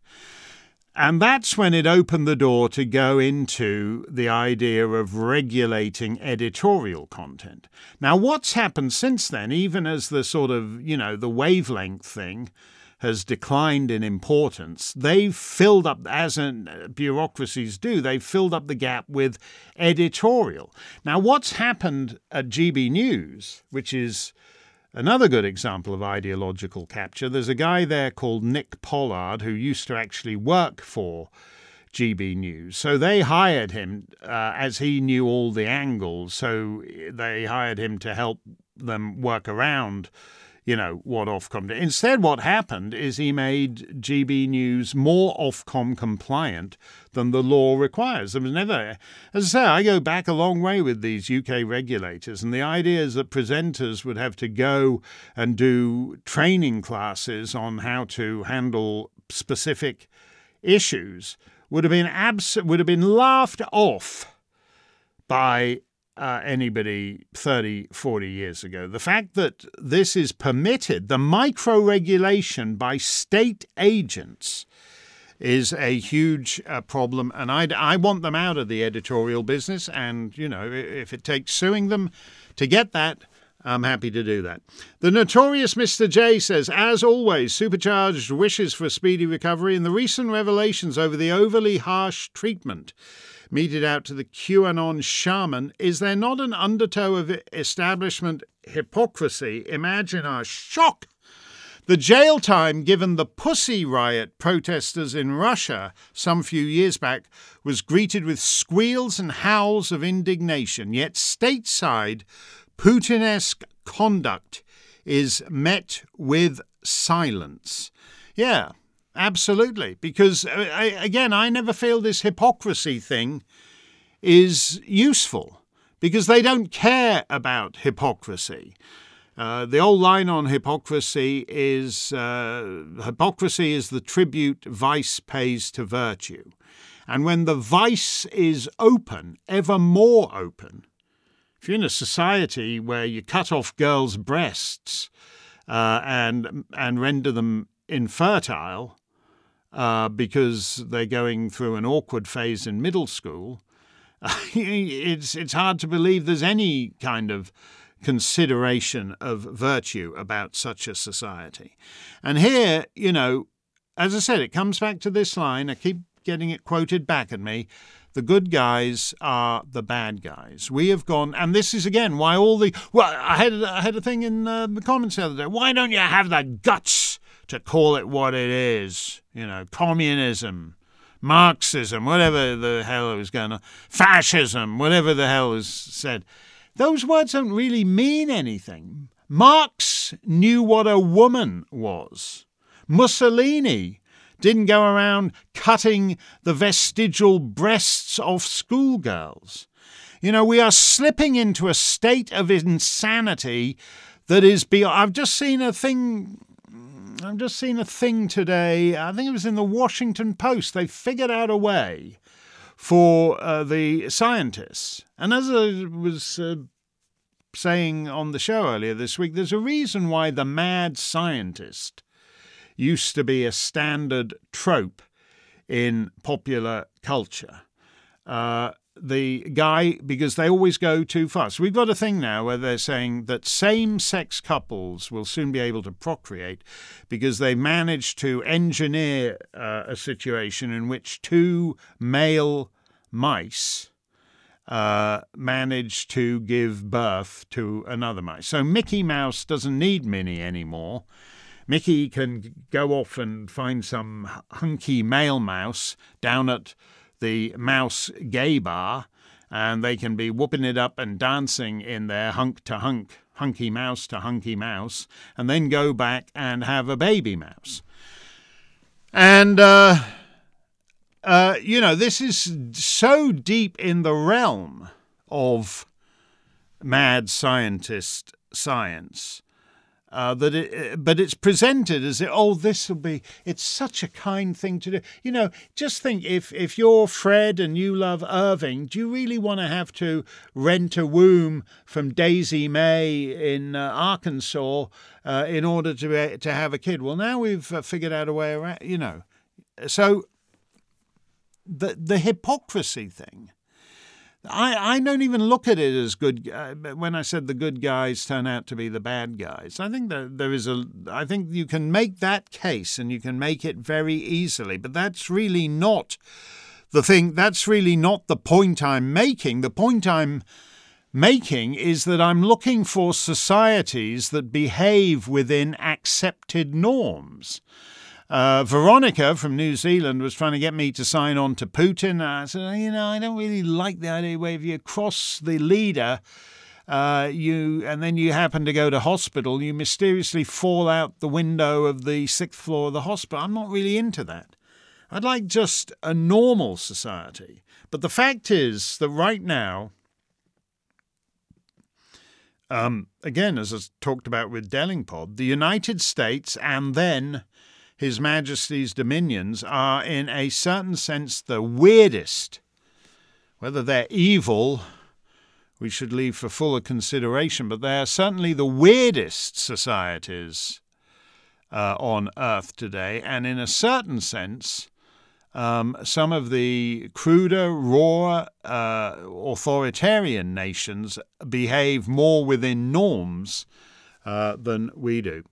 And that's when it opened the door to go into the idea of regulating editorial content. Now, what's happened since then, even as the sort of, you know, the wavelength thing has declined in importance, they've filled up, as bureaucracies do, they've filled up the gap with editorial. Now, what's happened at GB News, which is another good example of ideological capture, there's a guy there called Nick Pollard who used to actually work for GB News. So they hired him as he knew all the angles. So they hired him to help them work around, you know, what Ofcom did. Instead, what happened is he made GB News more Ofcom compliant than the law requires. There was never, as I say, I go back a long way with these UK regulators, and the idea is that presenters would have to go and do training classes on how to handle specific issues would have been laughed off by anybody 30, 40 years ago. The fact that this is permitted, the micro-regulation by state agents, is a huge problem. And I want them out of the editorial business. And, you know, if it takes suing them to get that, I'm happy to do that. The notorious Mr. J says, as always, supercharged wishes for speedy recovery and the recent revelations over the overly harsh treatment meted out to the QAnon shaman. Is there not an undertow of establishment hypocrisy? Imagine our shock. The jail time given the Pussy Riot protesters in Russia some few years back was greeted with squeals and howls of indignation, yet stateside, Putinesque conduct is met with silence. Yeah, Absolutely. Because, again, I never feel this hypocrisy thing is useful because they don't care about hypocrisy. The old line on hypocrisy is the tribute vice pays to virtue. And when the vice is open, ever more open, if you're in a society where you cut off girls' breasts and render them infertile because they're going through an awkward phase in middle school, it's hard to believe there's any kind of consideration of virtue about such a society. And here, you know, as I said, it comes back to this line. I keep getting it quoted back at me. The good guys are the bad guys. We have gone, and this is again why all the, well, I had a thing in the comments the other day. Why don't you have the guts to call it what it is? You know, communism, Marxism, whatever the hell is going on, fascism, whatever the hell is said. Those words don't really mean anything. Marx knew what a woman was. Mussolini didn't go around cutting the vestigial breasts off schoolgirls. You know, we are slipping into a state of insanity that is beyond. I've just seen a thing today. I think it was in the Washington Post. They figured out a way for the scientists. And as I was saying on the show earlier this week, there's a reason why the mad scientist used to be a standard trope in popular culture. The guy, because they always go too fast. We've got a thing now where they're saying that same-sex couples will soon be able to procreate because they managed to engineer a situation in which two male mice managed to give birth to another mice. So Mickey Mouse doesn't need Minnie anymore. Mickey can go off and find some hunky male mouse down at the Mouse Gay Bar, and they can be whooping it up and dancing in their hunk to hunk, hunky mouse to hunky mouse, and then go back and have a baby mouse. And, you know, this is so deep in the realm of mad scientist science that but it's presented as, oh, this will be, it's such a kind thing to do. You know, just think if you're Fred and you love Irving, do you really want to have to rent a womb from Daisy May in Arkansas in order to have a kid? Well, now we've figured out a way around, you know. So the hypocrisy thing, I don't even look at it as good. When I said the good guys turn out to be the bad guys, I think that I think you can make that case, and you can make it very easily. But that's really not the thing. That's really not the point I'm making. The point I'm making is that I'm looking for societies that behave within accepted norms. Veronica from New Zealand was trying to get me to sign on to Putin. I said, you know, I don't really like the idea where if you cross the leader, and then you happen to go to hospital, you mysteriously fall out the window of the 6th floor of the hospital. I'm not really into that. I'd like just a normal society. But the fact is that right now, again, as I talked about with Delingpod, the United States and then His Majesty's dominions are, in a certain sense, the weirdest. Whether they're evil, we should leave for fuller consideration, but they are certainly the weirdest societies on Earth today. And in a certain sense, some of the cruder, raw, authoritarian nations behave more within norms than we do.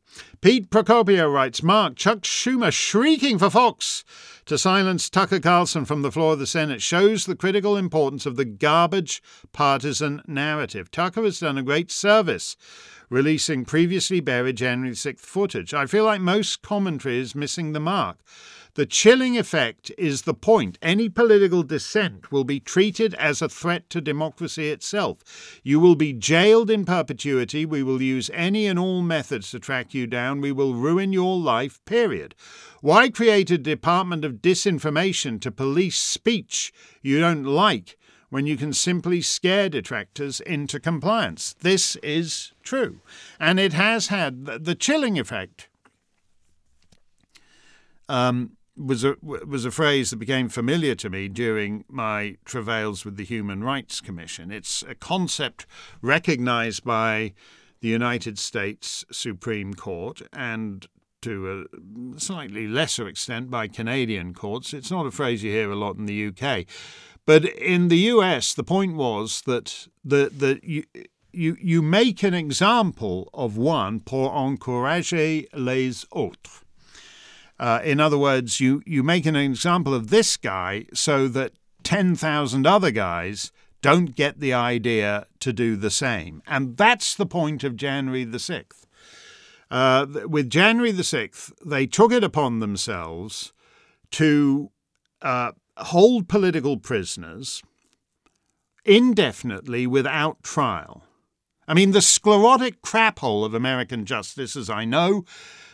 Pete Procopio writes, Mark, Chuck Schumer shrieking for Fox to silence Tucker Carlson from the floor of the Senate shows the critical importance of the garbage partisan narrative. Tucker has done a great service releasing previously buried January 6th footage. I feel like most commentary is missing the mark. The chilling effect is the point. Any political dissent will be treated as a threat to democracy itself. You will be jailed in perpetuity. We will use any and all methods to track you down. We will ruin your life, period. Why create a department of disinformation to police speech you don't like when you can simply scare detractors into compliance? This is true. And it has had the chilling effect. Was a phrase that became familiar to me during my travails with the Human Rights Commission. It's a concept recognized by the United States Supreme Court and to a slightly lesser extent by Canadian courts. It's not a phrase you hear a lot in the UK. But in the US, the point was that you make an example of one pour encourager les autres. In other words, you make an example of this guy so that 10,000 other guys don't get the idea to do the same. And that's the point of January the 6th. With January the 6th, they took it upon themselves to hold political prisoners indefinitely without trial. I mean, the sclerotic crap hole of American justice, as I know,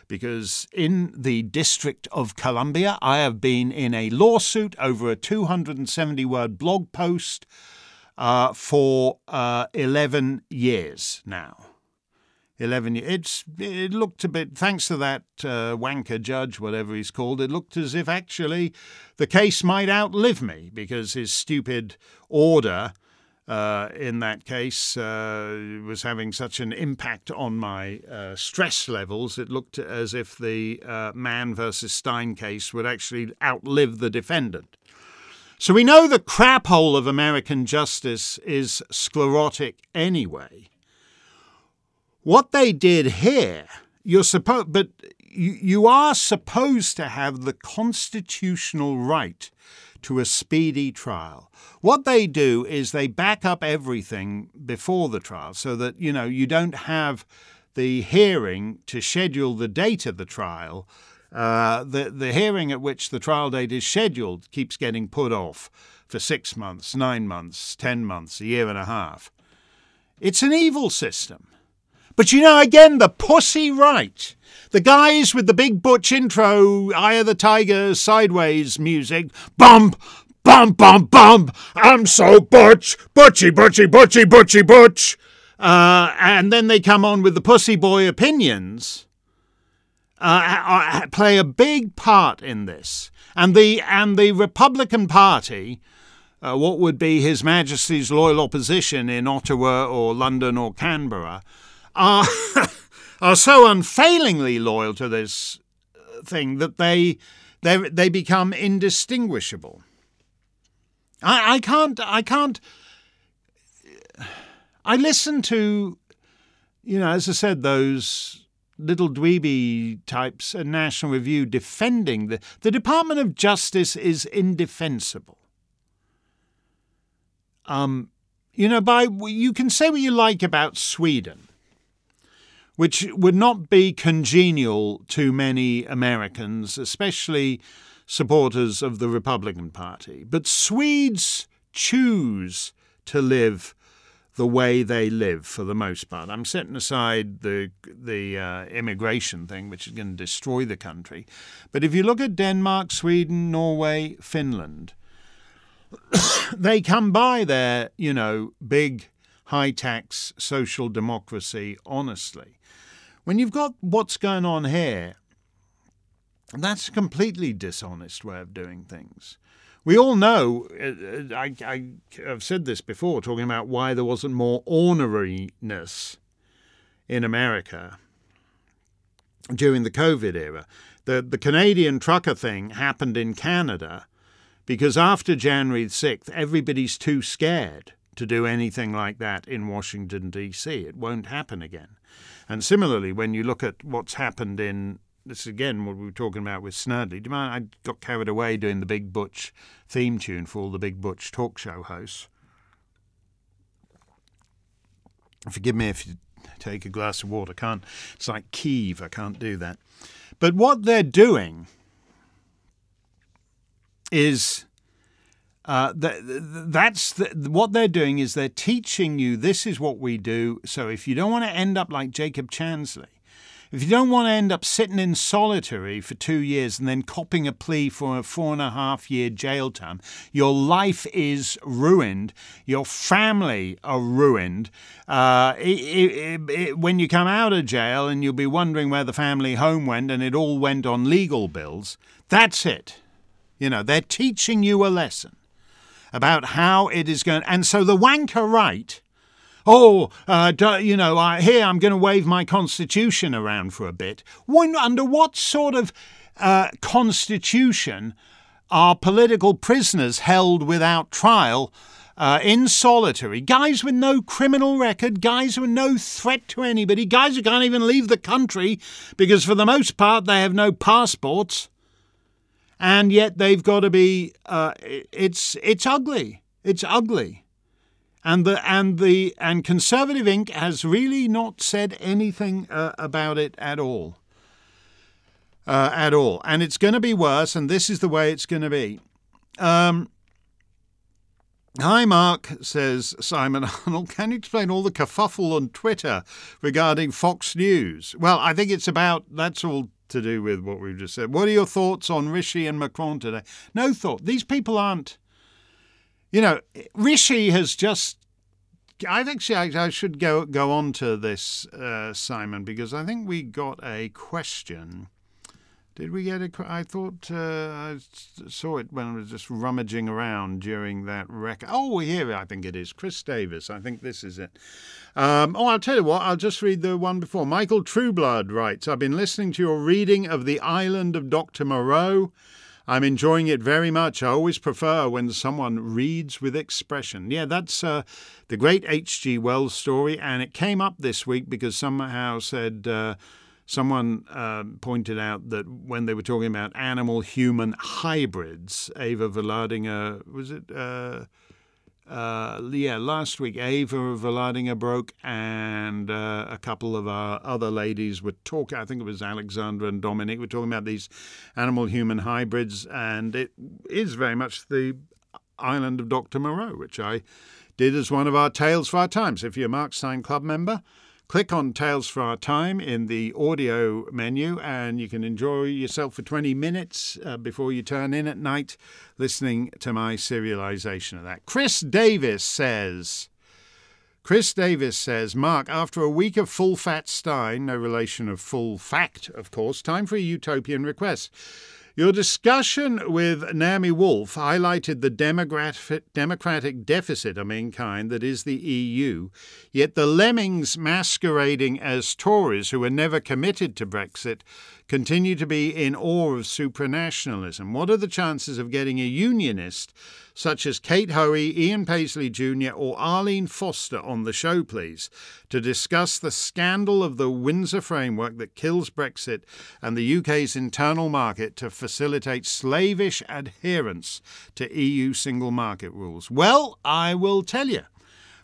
because in the District of Columbia, I have been in a lawsuit over a 270-word blog post for 11 years now. 11 years. It looked a bit, thanks to that wanker judge, whatever he's called, it looked as if actually the case might outlive me because his stupid order in that case was having such an impact on my stress levels. It looked as if the Mann versus Steyn case would actually outlive the defendant. So we know the crap hole of American justice is sclerotic anyway. What they did here, you are supposed to have the constitutional right to a speedy trial. What they do is they back up everything before the trial so that, you don't have the hearing to schedule the date of the trial. The hearing at which the trial date is scheduled keeps getting put off for 6 months, 9 months, 10 months, a year and a half. It's an evil system. But, again, the pussy right. The guys with the big butch intro, Eye of the Tiger, Sideways music. Bump, bump, bump, bump. I'm so butch. Butchy, butchy, butchy, butchy, butch. And then they come on with the pussy boy opinions. Play a big part in this. And the Republican Party, what would be His Majesty's loyal opposition in Ottawa or London or Canberra, are so unfailingly loyal to this thing that they become indistinguishable. I can't. I listen to, as I said, those little dweeby types at National Review defending the Department of Justice is indefensible. You can say what you like about Sweden, which would not be congenial to many Americans, especially supporters of the Republican Party. But Swedes choose to live the way they live for the most part. I'm setting aside the immigration thing, which is going to destroy the country. But if you look at Denmark, Sweden, Norway, Finland, they come by their, big high-tax social democracy honestly. When you've got what's going on here, that's a completely dishonest way of doing things. We all know, I've said this before, talking about why there wasn't more orneriness in America during the COVID era. The Canadian trucker thing happened in Canada because after January 6th, everybody's too scared to do anything like that in Washington, D.C. It won't happen again. And similarly, when you look at what's happened in, this is again what we were talking about with Snurdly. Do you mind? I got carried away doing the Big Butch theme tune for all the Big Butch talk show hosts. Forgive me if you take a glass of water. Can't. It's like Kiev. I can't do that. But what they're doing is what they're doing is they're teaching you this is what we do. So if you don't want to end up like Jacob Chansley, if you don't want to end up sitting in solitary for 2 years and then copping a plea for a 4.5 year jail term, your life is ruined. Your family are ruined. When you come out of jail and you'll be wondering where the family home went and it all went on legal bills, that's it. You know, they're teaching you a lesson about how it is going. And so the wanker right. Here I'm going to wave my constitution around for a bit. When, under what sort of constitution are political prisoners held without trial in solitary? Guys with no criminal record, guys who are no threat to anybody, guys who can't even leave the country because for the most part they have no passports, and yet they've got to be. It's ugly. It's ugly. And Conservative Inc. has really not said anything about it at all. And it's going to be worse, and this is the way it's going to be. Hi, Mark, says Simon Arnold. Can you explain all the kerfuffle on Twitter regarding Fox News? Well, I think it's about, that's all to do with what we've just said. What are your thoughts on Rishi and Macron today? No thought. These people aren't. You know, Rishi has just. I should go on to this, Simon, because I think we got a question. Did we get a? I thought I saw it when I was just rummaging around during that record. Oh, here I think it is Chris Davis. I think this is it. I'll tell you what. I'll just read the one before. Michael Trueblood writes, "I've been listening to your reading of The Island of Dr. Moreau. I'm enjoying it very much. I always prefer when someone reads with expression." Yeah, that's the great H.G. Wells story, and it came up this week because somehow someone pointed out that when they were talking about animal-human hybrids, Eva Velardinger, last week Eva Velardinger broke, and a couple of our other ladies were talking, I think it was Alexandra and Dominic, were talking about these animal-human hybrids, and it is very much the Island of Dr. Moreau, which I did as one of our Tales for Our Times. If you're a Mark Steyn Club member, click on Tales for Our Time in the audio menu, and you can enjoy yourself for 20 minutes before you turn in at night, listening to my serialization of that. Chris Davis says, "Mark, after a week of full-fat Steyn, no relation of full fact, of course, time for a utopian request. Your discussion with Naomi Wolf highlighted the democratic deficit of mankind that is the EU, yet the lemmings masquerading as Tories who were never committed to Brexit continue to be in awe of supranationalism. What are the chances of getting a unionist such as Kate Hoey, Ian Paisley Jr. or Arlene Foster on the show, please, to discuss the scandal of the Windsor framework that kills Brexit and the UK's internal market to facilitate slavish adherence to EU single market rules?" Well, I will tell you.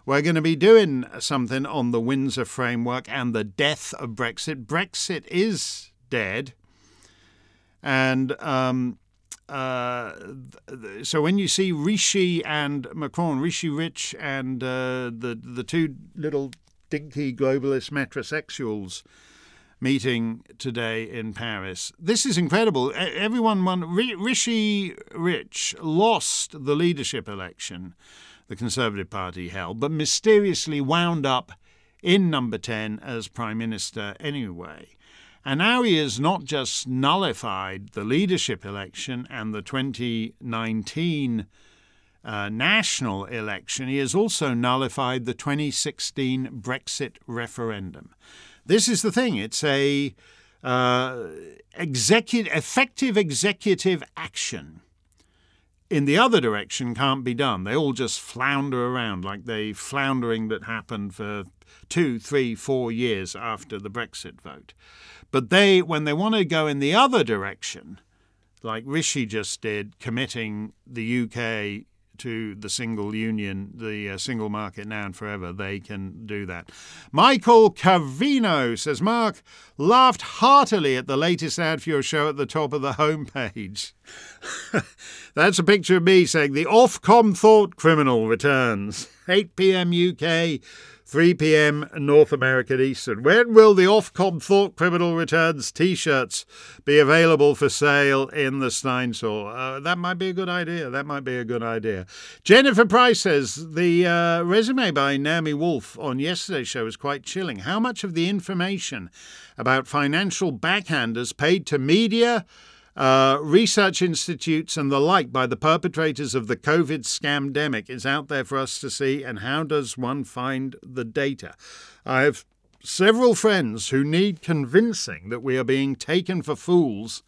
We're going to be doing something on the Windsor framework and the death of Brexit. Brexit is dead. And so when you see Rishi and Macron, Rishi Rich and the two little dinky globalist metrosexuals meeting today in Paris, this is incredible. Everyone won. Rishi Rich lost the leadership election the Conservative Party held, but mysteriously wound up in number 10 as Prime Minister anyway. And now he has not just nullified the leadership election and the 2019 national election, he has also nullified the 2016 Brexit referendum. This is the thing. It's a effective executive action in the other direction can't be done. They all just flounder around like the floundering that happened for 2, 3, 4 years after the Brexit vote. But they, when they want to go in the other direction, like Rishi just did, committing the UK to the single union, the single market now and forever, they can do that. Michael Cavino says, Mark, laughed heartily at the latest ad for your show at the top of the homepage. That's a picture of me saying the Ofcom thought criminal returns. 8 p.m. UK, 3 p.m. North American Eastern. When will the Ofcom Thought Criminal Returns T-shirts be available for sale in the Steyn store? That might be a good idea. Jennifer Price says, the resume by Naomi Wolf on yesterday's show is quite chilling. How much of the information about financial backhanders paid to media, research institutes and the like by the perpetrators of the COVID scamdemic is out there for us to see, and how does one find the data? I have several friends who need convincing that we are being taken for fools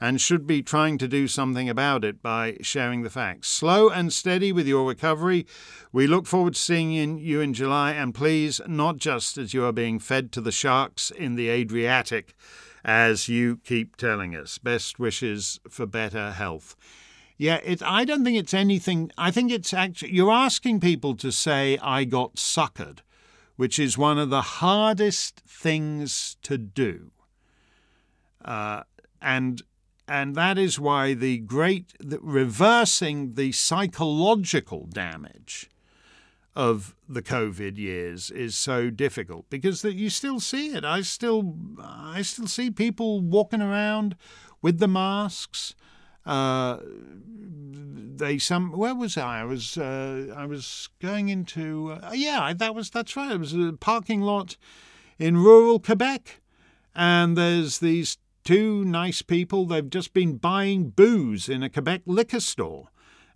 and should be trying to do something about it by sharing the facts. Slow and steady with your recovery. We look forward to seeing you in July, and please, not just as you are being fed to the sharks in the Adriatic, as you keep telling us. Best wishes for better health. Yeah, I don't think it's anything. I think it's actually, you're asking people to say, I got suckered, which is one of the hardest things to do. And that is why reversing the psychological damage of the COVID years is so difficult, because that you still see it. I still see people walking around with the masks. Where was I? I was going into that's right. It was a parking lot in rural Quebec, and there's these two nice people. They've just been buying booze in a Quebec liquor store.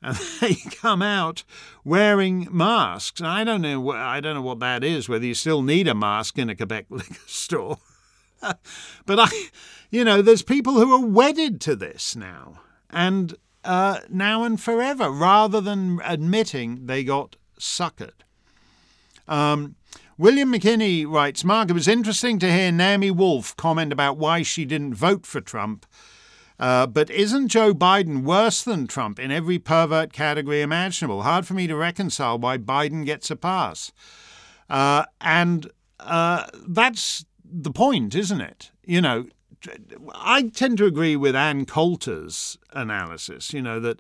And they come out wearing masks. I don't know what that is, whether you still need a mask in a Quebec liquor store. But there's people who are wedded to this now, and now and forever, rather than admitting they got suckered. William McKinney writes, Mark, it was interesting to hear Naomi Wolf comment about why she didn't vote for Trump. But isn't Joe Biden worse than Trump in every pervert category imaginable? Hard for me to reconcile why Biden gets a pass. And that's the point, isn't it? I tend to agree with Ann Coulter's analysis, that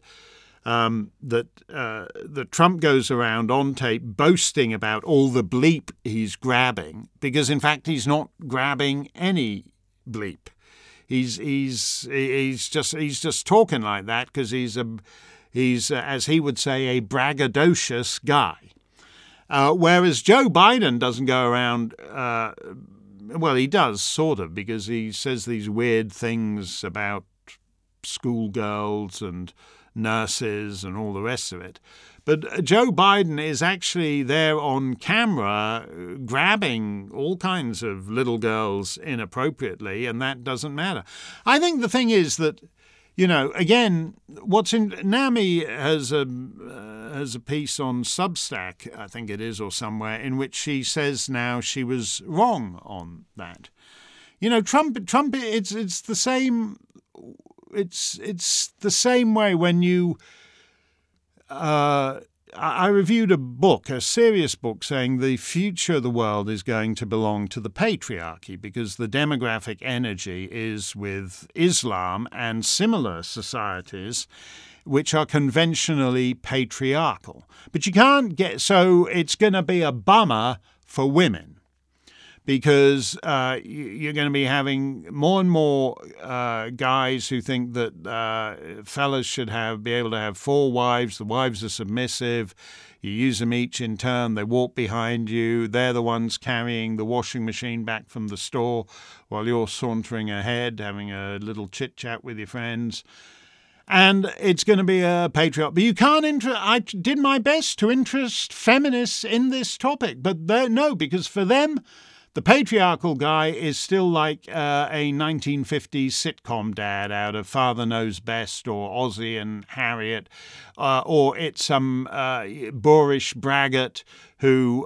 Trump goes around on tape boasting about all the bleep he's grabbing, because in fact he's not grabbing any bleep. He's just talking like that because he's as he would say, a braggadocious guy. Whereas Joe Biden doesn't go around. Well, he does sort of, because he says these weird things about schoolgirls and nurses and all the rest of it. But Joe Biden is actually there on camera grabbing all kinds of little girls inappropriately, and that doesn't matter. I think the thing is that, again, Naomi has a piece on Substack, I think it is, or somewhere, in which she says now she was wrong on that. Trump. It's the same. It's the same way when you. I reviewed a serious book, saying the future of the world is going to belong to the patriarchy, because the demographic energy is with Islam and similar societies which are conventionally patriarchal. But you can't get... So it's going to be a bummer for women, because you're going to be having more and more guys who think that fellas should be able to have 4 wives. The wives are submissive. You use them each in turn. They walk behind you. They're the ones carrying the washing machine back from the store while you're sauntering ahead, having a little chit-chat with your friends. And it's going to be a patriarch. But you can't interest... I did my best to interest feminists in this topic, but no, because for them... The patriarchal guy is still like a 1950s sitcom dad out of Father Knows Best or Ozzie and Harriet, or it's some boorish braggart who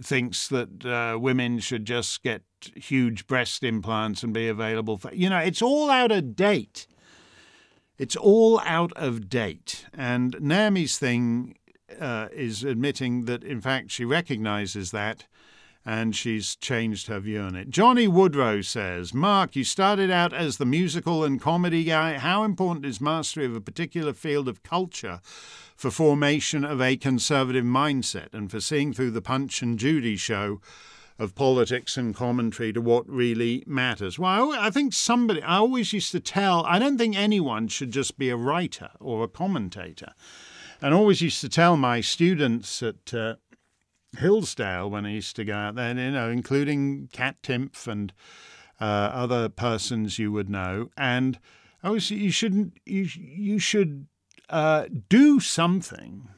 thinks that women should just get huge breast implants and be available for... It's all out of date. It's all out of date. And Naomi's thing is admitting that, in fact, she recognises that and she's changed her view on it. Johnny Woodrow says, Mark, you started out as the musical and comedy guy. How important is mastery of a particular field of culture for formation of a conservative mindset and for seeing through the Punch and Judy show of politics and commentary to what really matters? Well, I always used to tell, I don't think anyone should just be a writer or a commentator. And I always used to tell my students at Hillsdale when I used to go out there, you know, including Kat Timpf and other persons you would know. And I always say, you should do something.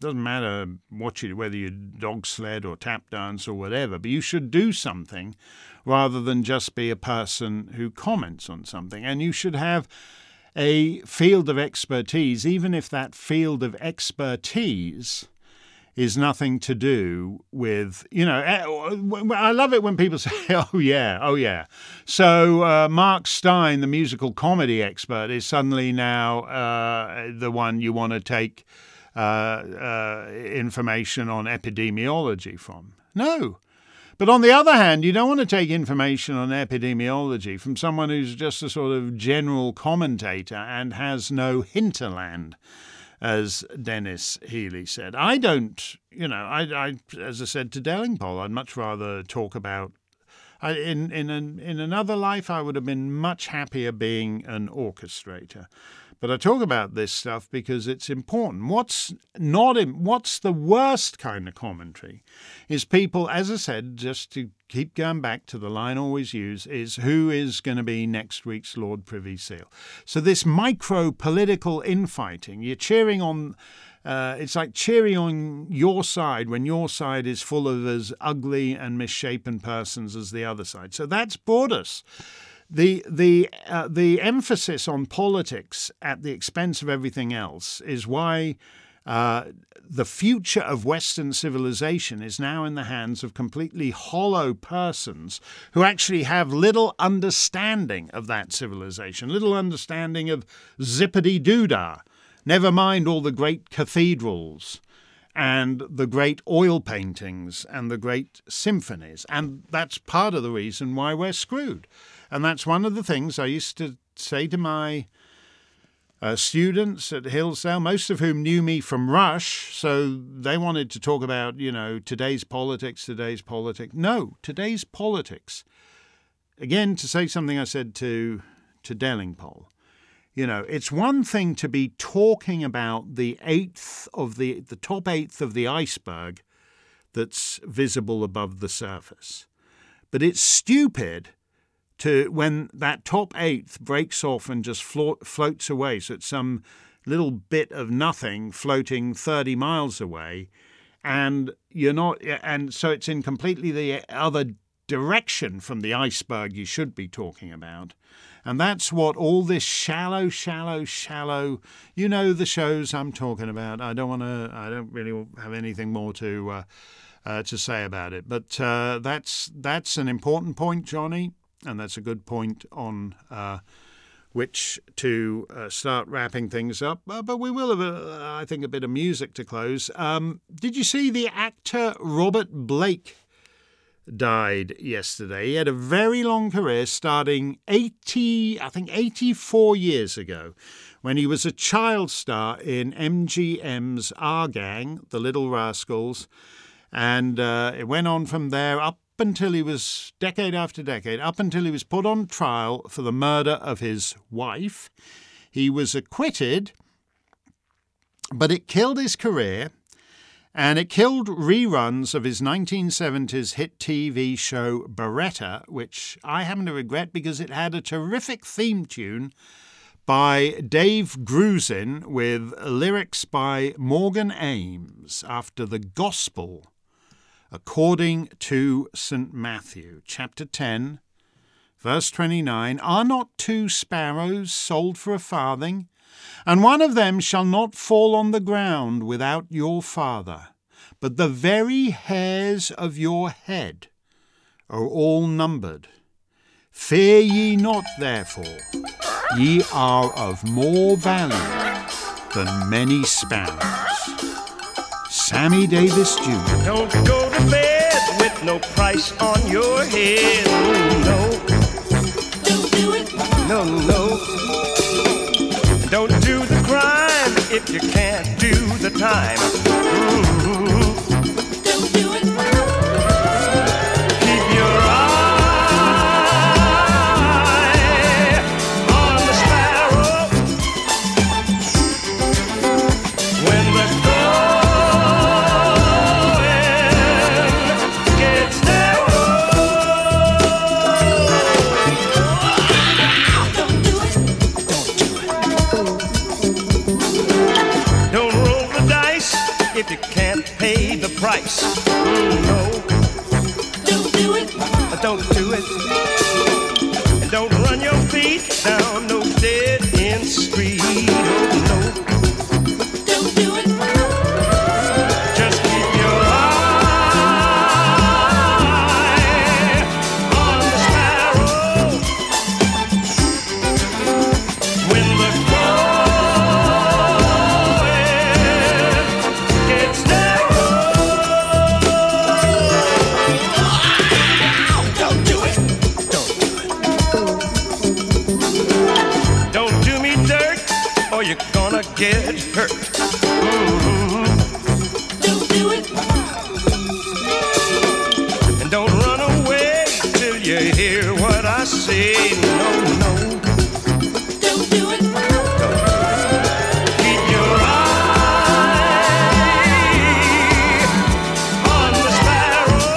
Doesn't matter what whether you dog sled or tap dance or whatever, but you should do something rather than just be a person who comments on something. And you should have a field of expertise, even if that field of expertise is nothing to do with, you know, I love it when people say, oh, yeah. So Mark Steyn, the musical comedy expert, is suddenly now the one you want to take information on epidemiology from. No. But on the other hand, you don't want to take information on epidemiology from someone who's just a sort of general commentator and has no hinterland, as Dennis Healy said. I don't, you know, I as I said to Delingpole, I'd much rather talk about, in another life, I would have been much happier being an orchestrator. But I talk about this stuff because it's important. What's the worst kind of commentary is people, as I said, just to keep going back to the line I always use, is who is going to be next week's Lord Privy Seal. So this micro-political infighting, you're cheering on, it's like cheering on your side when your side is full of as ugly and misshapen persons as the other side. So that's bored us. The emphasis on politics at the expense of everything else is why the future of Western civilization is now in the hands of completely hollow persons who actually have little understanding of that civilization, little understanding of zippity-doo-dah, never mind all the great cathedrals and the great oil paintings and the great symphonies. And that's part of the reason why we're screwed. And that's one of the things I used to say to my students at Hillsdale, most of whom knew me from Rush, so they wanted to talk about, you know, today's politics. No, today's politics. Again, to say something I said to Delingpole, you know, it's one thing to be talking about the top eighth of the iceberg that's visible above the surface. But it's stupid to when that top eighth breaks off and just floats away. So it's some little bit of nothing floating 30 miles away. And so it's in completely the other direction from the iceberg you should be talking about. And that's what all this shallow, you know, the shows I'm talking about. I don't really have anything more to say about it. But that's an important point, Johnny. And that's a good point on which to start wrapping things up. But we will have, a bit of music to close. Did you see the actor Robert Blake died yesterday? He had a very long career starting 84 years ago when he was a child star in MGM's Our Gang, The Little Rascals. And it went on from there up until he was put on trial for the murder of his wife. He was acquitted, but it killed his career, and it killed reruns of his 1970s hit TV show Beretta, which I happen to regret because it had a terrific theme tune by Dave Grusin with lyrics by Morgan Ames after the gospel according to St. Matthew, chapter 10, verse 29, are not two sparrows sold for a farthing? And one of them shall not fall on the ground without your Father, but the very hairs of your head are all numbered. Fear ye not, therefore. Ye are of more value than many spans. Sammy Davis Jr. Don't go to bed with no price on your head. No, don't do it. No. Don't do the crime if you can't do the time. Don't do it. Keep your eye on the sparrow. When the going gets narrow, don't do it. Don't roll the dice if you can't pay the price. Don't do it. And don't run your feet down no dead-end street. Oh, no. Don't do it. Just keep your eye on the sparrow. When the going gets narrow. You're gonna get hurt. Don't do it. And don't run away till you hear what I say. No. Don't do it. Keep your eye on the sparrow.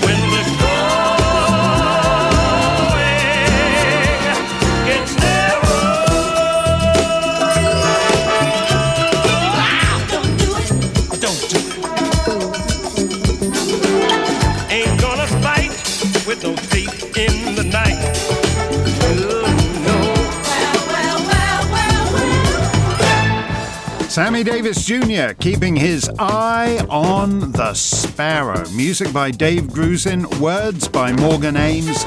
When the going gets narrow. Don't do it. Ain't gonna fight with no thief in the night. Sammy Davis Jr. keeping his eye on the sparrow. Music by Dave Grusin, words by Morgan Ames.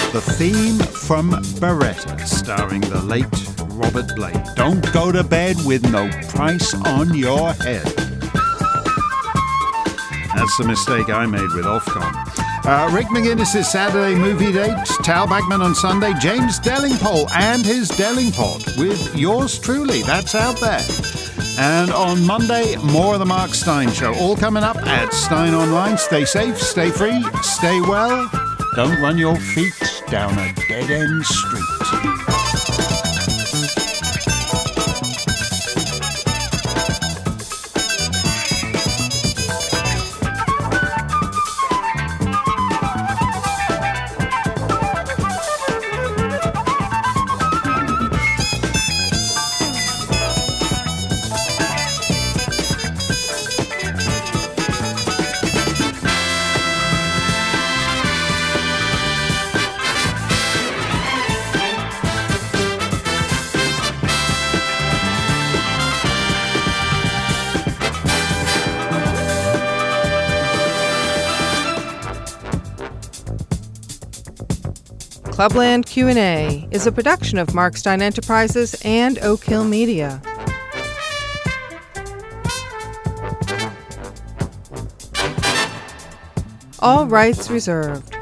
The theme from Beretta, starring the late Robert Blake. Don't go to bed with no price on your head. That's the mistake I made with Ofcom. Rick McGinnis's Saturday movie date, Tal Bachman on Sunday, James Delingpole and his Delingpod with yours truly. That's out there. And on Monday, more of the Mark Steyn Show. All coming up at SteynOnline. Stay safe, stay free, stay well. Don't run your feet down a dead-end street. Clubland Q&A is a production of Mark Steyn Enterprises and Oak Hill Media. All rights reserved.